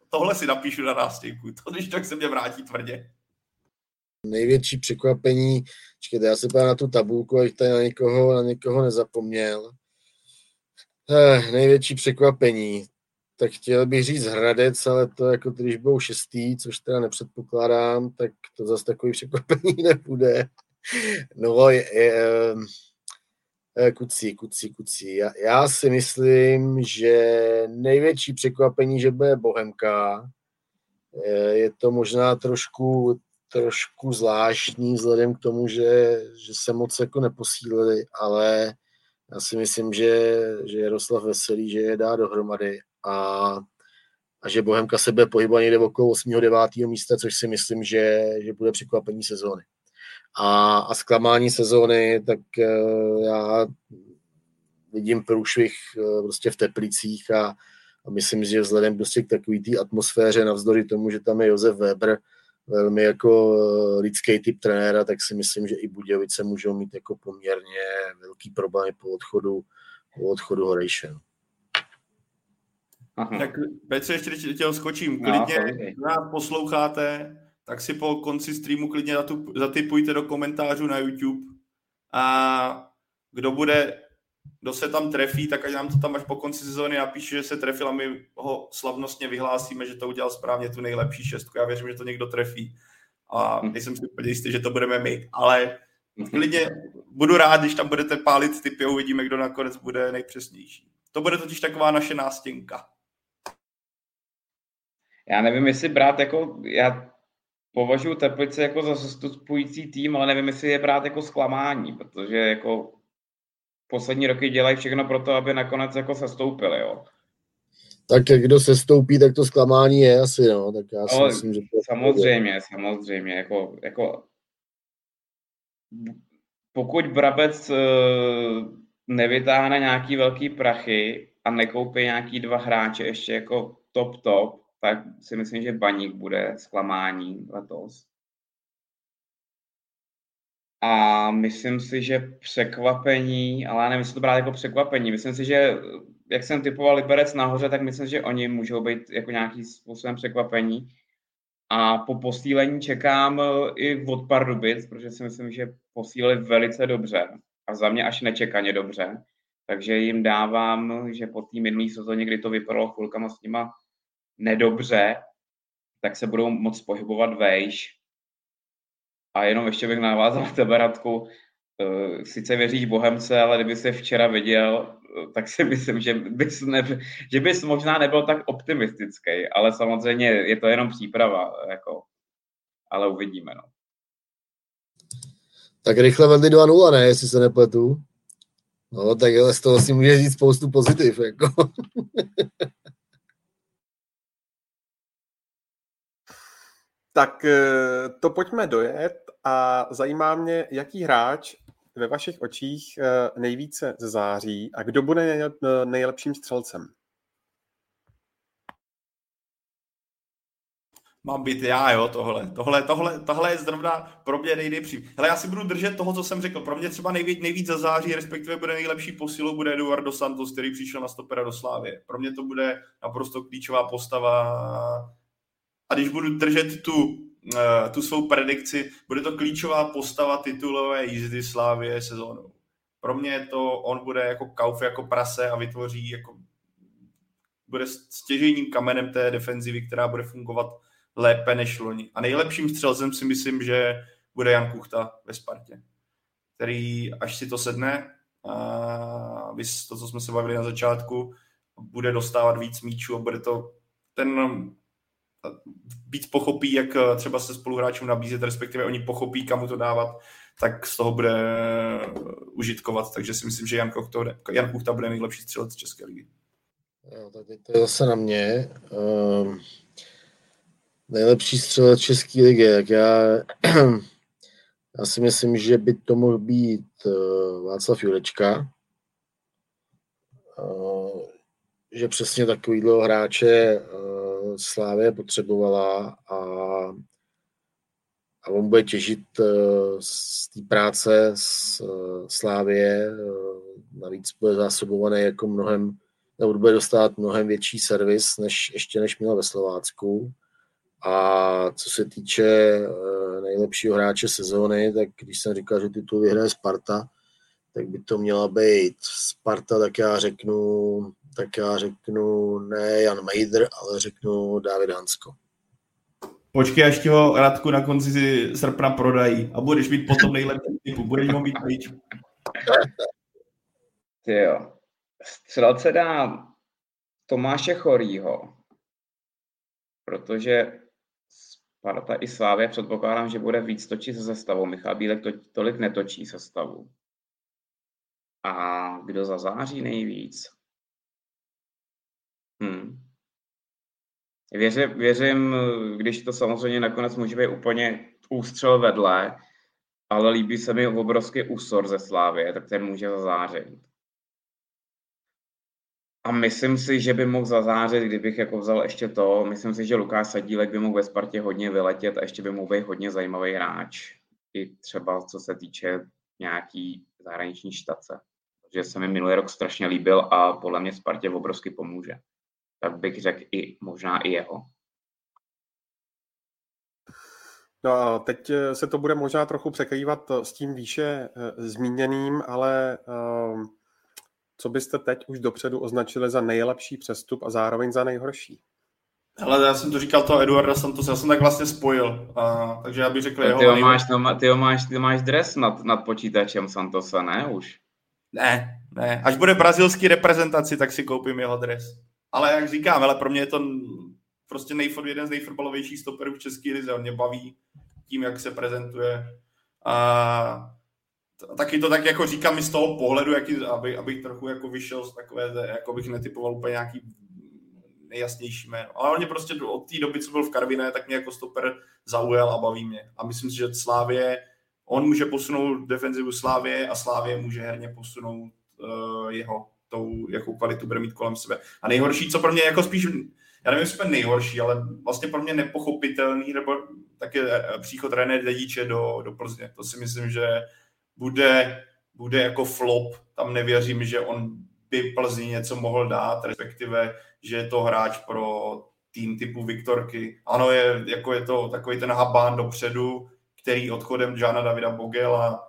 Tohle si napíšu na nástěnku, to když tak se mě vrátí tvrdě. Největší překvapení, čekajte, já se pojďme na tu tabulku, abych tady na někoho nezapomněl. Největší překvapení, tak chtěl bych říct Hradec, ale to jako když budou 6, což teda nepředpokládám, tak to zase takový překvapení nebude. No Kucí. Já si myslím, že největší překvapení, že bude Bohemka. Je to možná trošku zvláštní vzhledem k tomu, že se moc jako neposílili, ale já si myslím, že Jaroslav Veselý, že je dá dohromady a že Bohemka se bude pohybovat někde okolo 8. 9. místa, což si myslím, že bude překvapení sezóny. A zklamání sezóny, tak já vidím průšvih prostě v Teplicích a myslím, že vzhledem prostě k takový té atmosféře, navzdory tomu, že tam je Josef Weber, velmi jako lidský typ trenéra, tak si myslím, že i Budějovice můžou mít jako poměrně velký problém po odchodu Horejše. Tak Petře, ještě když tě skočím, klidně nás posloucháte, tak si po konci streamu klidně zatipujte do komentářů na YouTube a kdo se tam trefí, tak ať nám to tam až po konci sezóny napíše, že se trefil a my ho slavnostně vyhlásíme, že to udělal správně tu nejlepší šestku. Já věřím, že to někdo trefí a nejsem si úplně jistý, že to budeme my, ale klidně budu rád, když tam budete pálit tipy a uvidíme, kdo nakonec bude nejpřesnější. To bude totiž taková naše nástěnka. Já nevím, jestli brát jako... Já považuji Teplice jako za zastupující tým, ale nevím, jestli je brát jako zklamání, protože jako... Poslední roky dělají všechno pro to, aby nakonec jako sestoupili, jo. Tak kdo sestoupí, tak to zklamání je asi, no. Tak já si myslím, že to samozřejmě. Jako pokud Brabec nevytáhne nějaký velký prachy a nekoupí nějaký 2 hráče ještě jako top, tak si myslím, že Baník bude zklamání letos. A myslím si, že překvapení, ale já nevím, jestli to brát jako překvapení. Myslím si, že jak jsem typoval Liberec nahoře, tak myslím, že oni můžou být jako nějaký způsobem překvapení. A po posílení čekám i od Pardubic, protože si myslím, že posílili velice dobře a za mě až nečekaně dobře. Takže jim dávám, že po té minulé sezóně, kdy to vypadalo chvilkama s nima nedobře, tak se budou moc pohybovat vejš. A jenom ještě bych navázal tebe, Radku. Sice věříš Bohemce, ale kdyby se včera viděl, tak si myslím, že bys možná nebyl tak optimistický, ale samozřejmě je to jenom příprava, jako, ale uvidíme. No. Tak rychle vedli 2-0, ne, jestli se nepletu. No, tak ale z toho si může říct spoustu pozitiv, jako. Tak to pojďme dojet a zajímá mě, jaký hráč ve vašich očích nejvíce září a kdo bude nejlepším střelcem? Mám být já, jo, tohle je zrovna pro mě nejlepší. Hele, já si budu držet toho, co jsem řekl. Pro mě třeba nejvíc září, respektive bude nejlepší posilou, bude Eduardo Santos, který přišel na stopera do Slávie. Pro mě to bude naprosto klíčová postava a když budu držet tu svou predikci, bude to klíčová postava titulové jízdy Slávie sezónou. Pro mě to on bude jako kauf, jako prase a vytvoří, jako bude stěžejním kamenem té defenzivy, která bude fungovat lépe než loni. A nejlepším střelcem si myslím, že bude Jan Kuchta ve Spartě, který až si to sedne, a to, co jsme se bavili na začátku, bude dostávat víc míčů a bude to víc pochopí, jak třeba se spoluhráčům nabízet, respektive oni pochopí, kam mu to dávat, tak z toho bude užitkovat. Takže si myslím, že Jan Kuchta bude nejlepší střelec České ligy. Jo, tady to je zase na mě. Nejlepší střelec České ligy, tak já si myslím, že by to mohl být Václav Jurečka. Že přesně takovýhle hráče Slávě potřebovala a on bude těžit z té práce z Slávie, navíc bude zásobovaný jako mnohem, nebo bude dostávat mnohem větší servis, než měl ve Slovácku. A co se týče nejlepšího hráče sezóny, tak když jsem říkal, že titul vyhraje Sparta, tak by to měla být Sparta, tak já řeknu ne Jan Mejdr, ale řeknu Dávid Hansko. Počkej, až ti ho, Radku, na konci srpna prodají a budeš mít potom nejlepší typu, budeš ho mít klíč. Jo, střelce dám Tomáše Chorýho, protože Sparta i Slávia předpokládám, že bude víc točit se sestavou. Michal Bílek tolik netočí sestavu. A kdo zazáří nejvíc? Věřím, když to samozřejmě nakonec může být úplně ústřel vedle, ale líbí se mi obrovský úsor ze Slávie, tak ten může zazářit. A myslím si, že by mohl zazářit, kdybych jako vzal ještě to, myslím si, že Lukáš Sadílek by mohl ve Spartě hodně vyletět a ještě by mohl být hodně zajímavý hráč. I třeba co se týče nějaký zahraniční štace. Že se mi minulý rok strašně líbil a podle mě Spartě obrovsky pomůže. Tak bych řekl i možná i jeho. No a teď se to bude možná trochu překrývat s tím výše zmíněným, ale co byste teď už dopředu označili za nejlepší přestup a zároveň za nejhorší? Ale já jsem to říkal toho Eduarda Santosa, já jsem tak vlastně spojil, takže já bych řekl jeho... Ty máš dres nad počítačem Santosa, ne už? Ne. Až bude brazilský reprezentaci, tak si koupím jeho dres. Ale jak říkám, ale pro mě je to prostě jeden z nejfotbalovějších stoperů v České lize. On mě baví tím, jak se prezentuje. A taky to tak jako říkám i z toho pohledu, abych trochu jako vyšel z takové, jako bych netypoval úplně nějaký nejjasnější jméno. Ale on mě prostě od té doby, co byl v Karviné, tak mě jako stoper zaujel a baví mě. A myslím si, že Slavie, on může posunout defenzivu Slávie a Slávie může herně posunout jeho, jakou kvalitu bude mít kolem sebe. A nejhorší, co pro mě jako spíš, já nevím, jestli nejhorší, ale vlastně pro mě nepochopitelný, nebo taky příchod René Dediče do Plzně. To si myslím, že bude jako flop. Tam nevěřím, že on by Plzni něco mohl dát, respektive, že je to hráč pro tým typu Viktorky. Ano, je to takový ten habán dopředu, který odchodem Jana Davida Bogela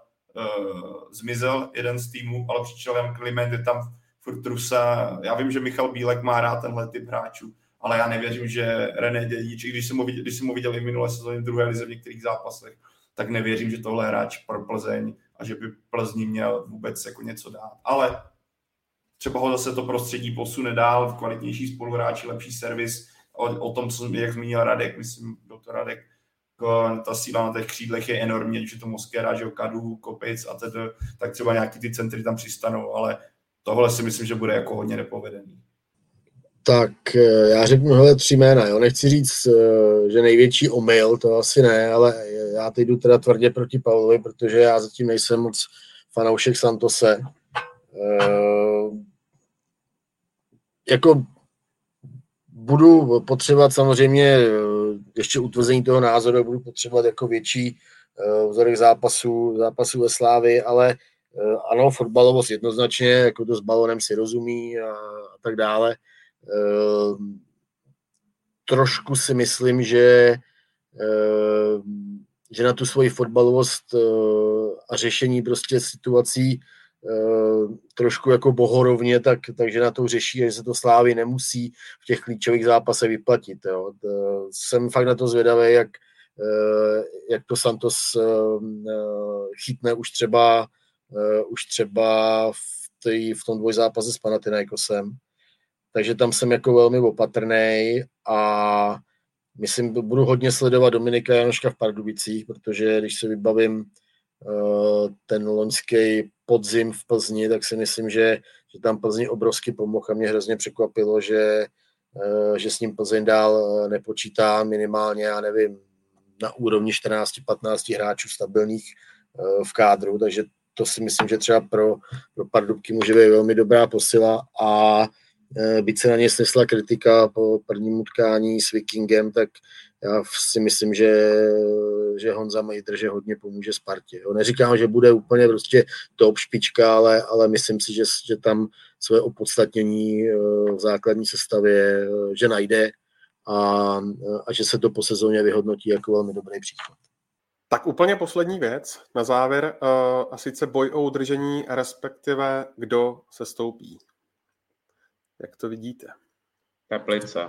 zmizel jeden z týmů, ale přišel Jan Kliment, je tam furt trusa. Já vím, že Michal Bílek má rád tenhle typ hráčů, ale já nevěřím, že René Dědič, i když jsem ho viděl i v minulé sezóně druhé lize v některých zápasech, tak nevěřím, že tohle hráč pro Plzeň a že by Plzni měl vůbec jako něco dát. Ale třeba ho zase to prostředí posune dál, v kvalitnější spoluhráči, lepší servis. O tom, co, jak zmínil Radek, myslím, byl to Radek, ta síla na těch křídlech je enormní, když je to moské hráč, Okadu, Kopic a tedy, tak třeba nějaký ty centry tam přistanou, ale tohle si myslím, že bude jako hodně nepovedený. Tak já řeknu hele 3 jména, jo. Nechci říct, že největší omyl, to asi ne, ale já teď jdu teda tvrdě proti Pavlovi, protože já zatím nejsem moc fanoušek Santose. Jako budu potřebovat samozřejmě ještě utvrzení toho názoru, budu potřebovat jako větší vzorek zápasů ve Slávii, ale ano, fotbalovost jednoznačně, jako to s balonem si rozumí a tak dále. Trošku si myslím, že na tu svoji fotbalovost a řešení prostě situací trošku jako bohorovně, takže na to řeší, že se to Slávy nemusí v těch klíčových zápasech vyplatit. Jo. Jsem fakt na to zvědavý, jak to Santos chytne už třeba v tom dvojzápase s Panathinaikosem. Takže tam jsem jako velmi opatrnej a myslím, budu hodně sledovat Dominika Janoška v Pardubicích, protože když se vybavím ten loňský podzim v Plzni, tak si myslím, že tam Plzni obrovsky pomohl a mě hrozně překvapilo, že s ním Plzeň dál nepočítá minimálně, já nevím, na úrovni 14-15 hráčů stabilních v kádru, takže to si myslím, že třeba pro Pardubky může být velmi dobrá posila a byť se na ně snesla kritika po prvním utkání s Vikingem, tak já si myslím, že Honza Mejdr, že hodně pomůže Spartě. Jo, neříkám, že bude úplně prostě top špička, ale myslím si, že tam své opodstatnění v základní sestavě, že najde a že se to po sezóně vyhodnotí jako velmi dobrý příklad. Tak úplně poslední věc na závěr, a sice boj o udržení, respektive kdo se stoupí. Jak to vidíte? Teplice.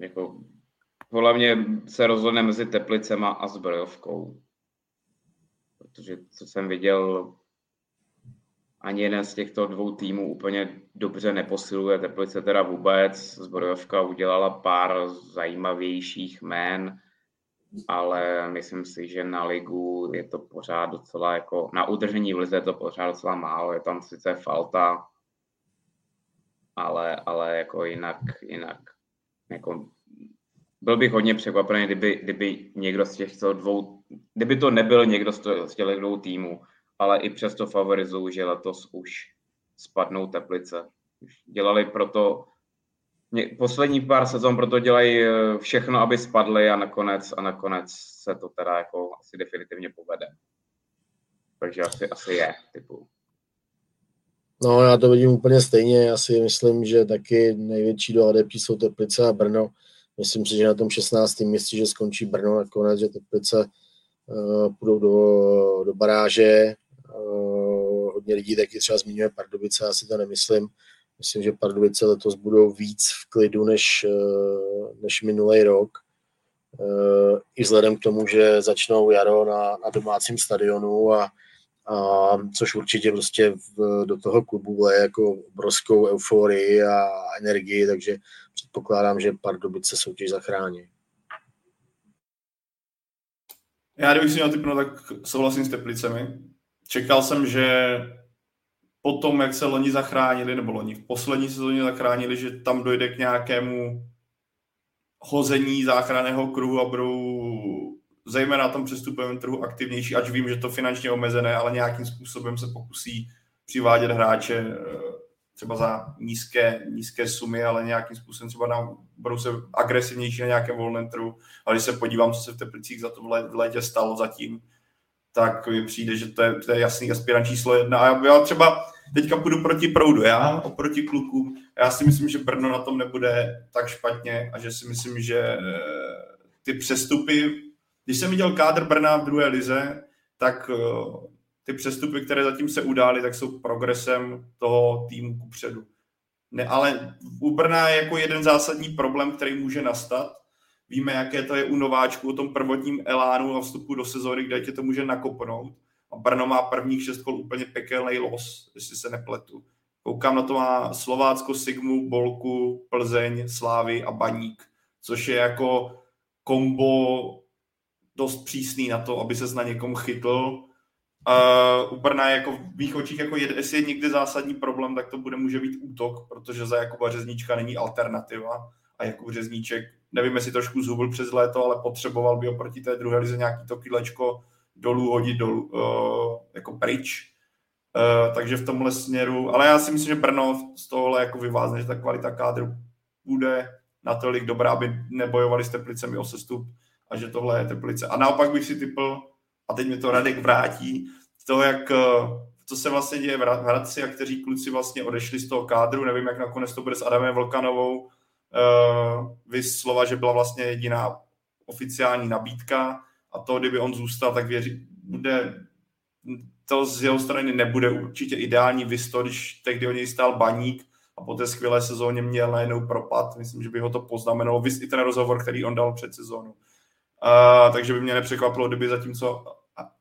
Jako, podle mě se rozhodne mezi Teplicema a Zbrojovkou. Protože co jsem viděl, ani jeden z těchto dvou týmů úplně dobře neposiluje. Teplice teda vůbec, Zbrojovka udělala pár zajímavějších jmén, ale myslím si, že na ligu je to pořád docela jako, na udržení v lize je to pořád docela málo. Je tam sice Falta, ale jako jinak jako byl bych hodně překvapený, kdyby někdo z těchto dvou, kdyby to nebyl někdo z těch dvou týmů, ale i přesto favorizuju, že letos už spadnou Teplice. Dělali proto poslední pár sezon, proto dělají všechno, aby spadly a nakonec se to teda jako asi definitivně povede. Takže asi je typu. No, já to vidím úplně stejně. Já si myslím, že taky největší do adeptí jsou Teplice a Brno. Myslím si, že na tom 16. místě, že skončí Brno nakonec, že Teplice půjdou do baráže. Hodně lidí taky třeba zmiňuje Pardubice, já si to nemyslím. Myslím, že Pardubice letos budou víc v klidu než minulý rok. I vzhledem k tomu, že začnou jaro na domácím stadionu a což určitě prostě do toho klubu je jako obrovskou euforii a energii, takže předpokládám, že Pardubice soutěž zachrání. Já kdybych si měl typnout, tak souhlasím s Teplicemi. Čekal jsem, že po tom, jak se loni zachránili, nebo loni v poslední sezóně zachránili, že tam dojde k nějakému hození záchranného kruhu a budou zejména na tom přestupovém trhu aktivnější, ač vím, že to finančně omezené, ale nějakým způsobem se pokusí přivádět hráče třeba za nízké sumy, ale nějakým způsobem třeba budou se agresivnější na nějakém volném trhu. Ale když se podívám, co se v Teplicích za to v létě stalo zatím, tak mi přijde, že to je jasný aspirant číslo 1. A já třeba teďka půjdu proti proudu já, oproti klukům. Já si myslím, že Brno na tom nebude tak špatně a že si myslím, že ty přestupy, když jsem viděl kádr Brna v druhé lize, tak ty přestupy, které zatím se udály, tak jsou progresem toho týmu kupředu. Ne, ale u Brna je jako jeden zásadní problém, který může nastat. Víme, jaké to je u nováčku, o tom prvotním elánu a vstupu do sezóny, kde tě to může nakopnout. A Brno má prvních 6 kol úplně pekelný los, jestli se nepletu. Koukám na to, má Slovácko, Sigmu, Bolku, Plzeň, Slávy a Baník, což je jako kombo dost přísný na to, aby ses na někom chytl. U Brna je jako v mých očích, jako jestli je někde zásadní problém, tak to může být útok, protože za Jakuba Řezníčka není alternativa a Jakub Řezníček, nevím, jestli trošku zhubil přes léto, ale potřeboval by oproti té druhé lize nějaký to kýlečko dolů hodit dolů, jako pryč. Takže v tomhle směru, ale já si myslím, že Brno z tohohle jako vyvázne, že ta kvalita kádru bude natolik dobrá, aby nebojovali s Teplicemi o sestup a že tohle je Teplice. A naopak bych si tipl, a teď mi to Radek vrátí, z toho, jak to se vlastně děje v Hradci a kteří kluci vlastně odešli z toho kádru, nevím, jak nakonec to bude s Adamem Vlkanovou, viz slova, že byla vlastně jediná oficiální nabídka a to, kdyby on zůstal, tak věří, bude, to z jeho strany nebude určitě ideální vysto, když tehdy o něj stál Baník a po té skvělé sezóně měl najednou propad, myslím, že by ho to poznamenalo, viz i ten rozhovor, který on dal před sezónou. Takže by mě nepřekvapilo, kdyby zatímco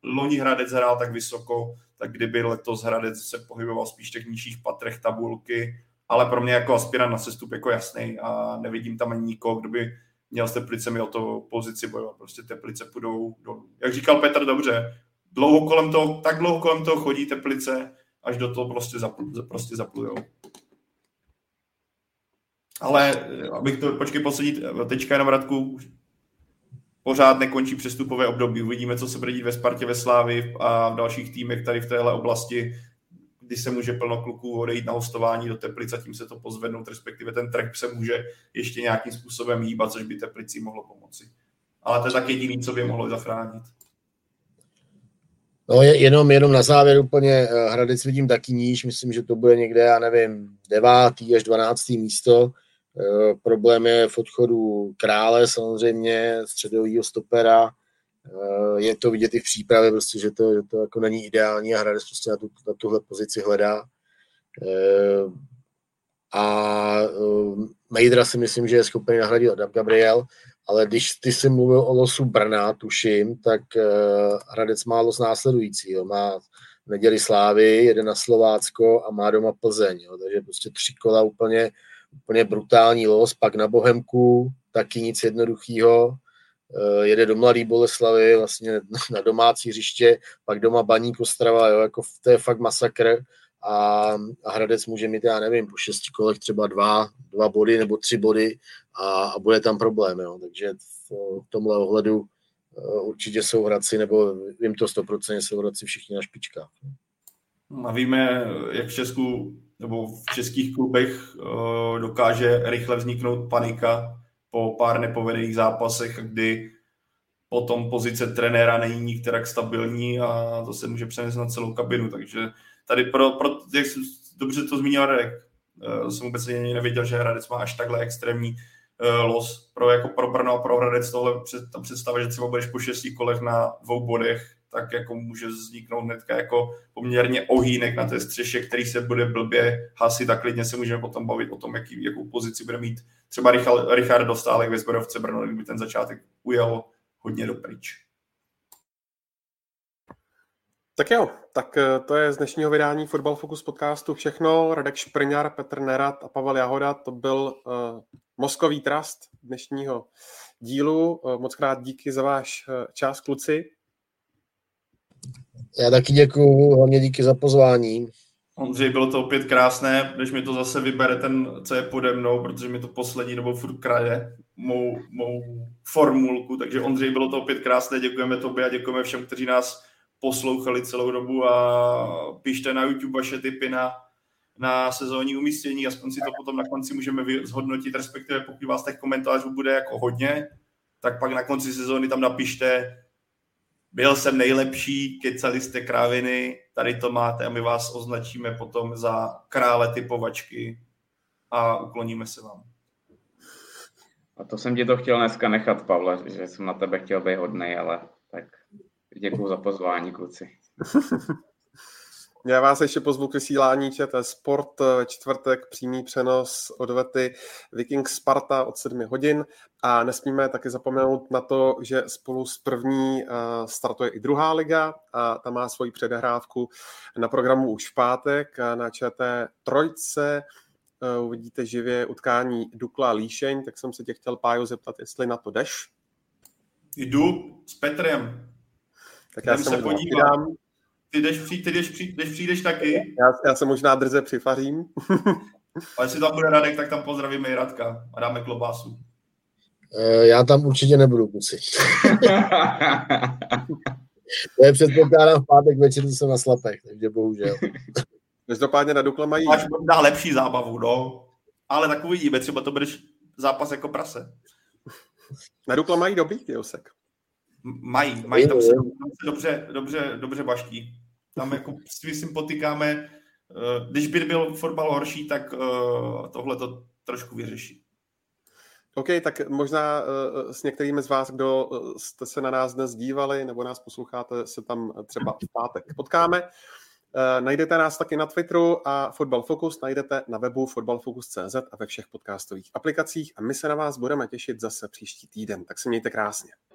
loni Hradec hrál tak vysoko, tak kdyby letos Hradec se pohyboval spíš těch nižších patrech tabulky, ale pro mě jako aspirant na sestup jako jasný a nevidím tam ani nikoho, kdo by měl s Teplicemi o to pozici bojovat, prostě Teplice půjdou dolů. Jak říkal Petr, dobře, tak dlouho kolem toho chodí Teplice, až do toho prostě zaplujou. Ale abych to, počkej, poslední tečka jenom, Radku, pořád nekončí přestupové období. Uvidíme, co se bude dít ve Spartě, ve Slávii a v dalších týmech tady v téhle oblasti, kdy se může plno kluků odejít na hostování do Teplic a tím se to pozvednout, respektive ten trh se může ještě nějakým způsobem hýbat, což by Teplici mohlo pomoci. Ale to je tak jediný, co by mohlo zachránit. No, jenom na závěr úplně Hradec vidím taky níž. Myslím, že to bude někde, já nevím, 9. až 12. místo. Problém je v odchodu Krále, samozřejmě středovýho stopera. Je to vidět i v přípravě, prostě, že to jako není ideální a Hradec prostě na tuhle pozici hledá. A Mejdra si myslím, že je schopný nahradit Adam Gabriel, ale když ty si mluvil o losu Brna, tuším, tak Hradec má los následující. Jo. Má v neděli Slávy, jede na Slovácko a má doma Plzeň. Jo. Takže prostě 3 kola úplně brutální los, pak na Bohemku, taky nic jednoduchýho, jede do Mladé Boleslavy, vlastně na domácí hřiště, pak doma Baník Ostrava, jo, jako to je fakt masakr a Hradec může mít, já nevím, po 6 kolech třeba 2 body nebo 3 body a bude tam problém, jo, takže v tomhle ohledu určitě jsou Hradci, nebo vím to 100%, jsou Hradci všichni na špičkách. A víme, jak v Česku nebo v českých klubech dokáže rychle vzniknout panika po pár nepovedených zápasech, kdy potom pozice trenéra není nikterak stabilní a to se může přenést na celou kabinu. Takže tady jak jsem dobře to zmínil Radek, jsem vůbec nevěděl, že Hradec má až takhle extrémní los. Pro Brno a pro Hradec tohle představa, že třeba budeš po 6 kolech na 2 bodech, tak jako může vzniknout hnedka jako poměrně ohýnek na té střeše, který se bude blbě hasit a klidně se můžeme potom bavit o tom, jakou pozici bude mít třeba Richard Dostálek ve Zbrojovce Brno, kdyby ten začátek ujel hodně dopryč. Tak jo, tak to je z dnešního vydání Fotbal Focus podcastu všechno. Radek Špryňar, Petr Nerad a Pavel Jahoda, to byl mozkový trast dnešního dílu. Mockrát díky za váš čas, kluci. Já taky děkuju, hlavně díky za pozvání. Ondřej, bylo to opět krásné, když mi to zase vybere ten, co je pode mnou, protože mi to poslední dobou furt kraje mou formulku, takže Ondřej, bylo to opět krásné, děkujeme tobě a děkujeme všem, kteří nás poslouchali celou dobu a pište na YouTube vaše tipy na sezónní umístění, aspoň si to potom na konci můžeme zhodnotit, respektive pokud vás těch komentářů bude jako hodně, tak pak na konci sezóny tam napište, byl jsem nejlepší, kecali jste kráviny, tady to máte a my vás označíme potom za krále typovačky a ukloníme se vám. A to jsem ti to chtěl dneska nechat, Pavle, že jsem na tebe chtěl být hodnej, ale tak děkuju za pozvání, kluci. Já vás ještě pozvu k vysílání ČT Sport ve čtvrtek, přímý přenos odvety Viking Sparta od 7 hodin a nesmíme taky zapomenout na to, že spolu s první startuje i druhá liga a ta má svoji předehrávku na programu už v pátek na ČT Trojce. Uvidíte živě utkání Dukla Líšeň, tak jsem se tě chtěl, Pájo, zeptat, jestli na to jdeš. Jdu s Petrem. Tak já se podívám. Ty přijdeš taky? Já se možná drze přifařím. A jestli tam bude Radek, tak tam pozdravíme i Radka a dáme klobásu. Já tam určitě nebudu, kluci. To je předpokládám v pátek večer, to jsem na Slapech, takže bohužel. Každopádně na Dukle mají... Máš dá lepší zábavu, no. Ale tak uvidíme, třeba to budeš zápas jako prase. Na Dukle mají dobrý, Josek. Mají, tam se dobře baští. Tam jako si potykáme, když by byl fotbal horší, tak tohle to trošku vyřeší. OK, tak možná s některými z vás, kdo jste se na nás dnes dívali, nebo nás posloucháte, se tam třeba v pátek potkáme. Najdete nás taky na Twitteru a Fotbal Focus najdete na webu fotbalfocus.cz a ve všech podcastových aplikacích a my se na vás budeme těšit zase příští týden. Tak se mějte krásně.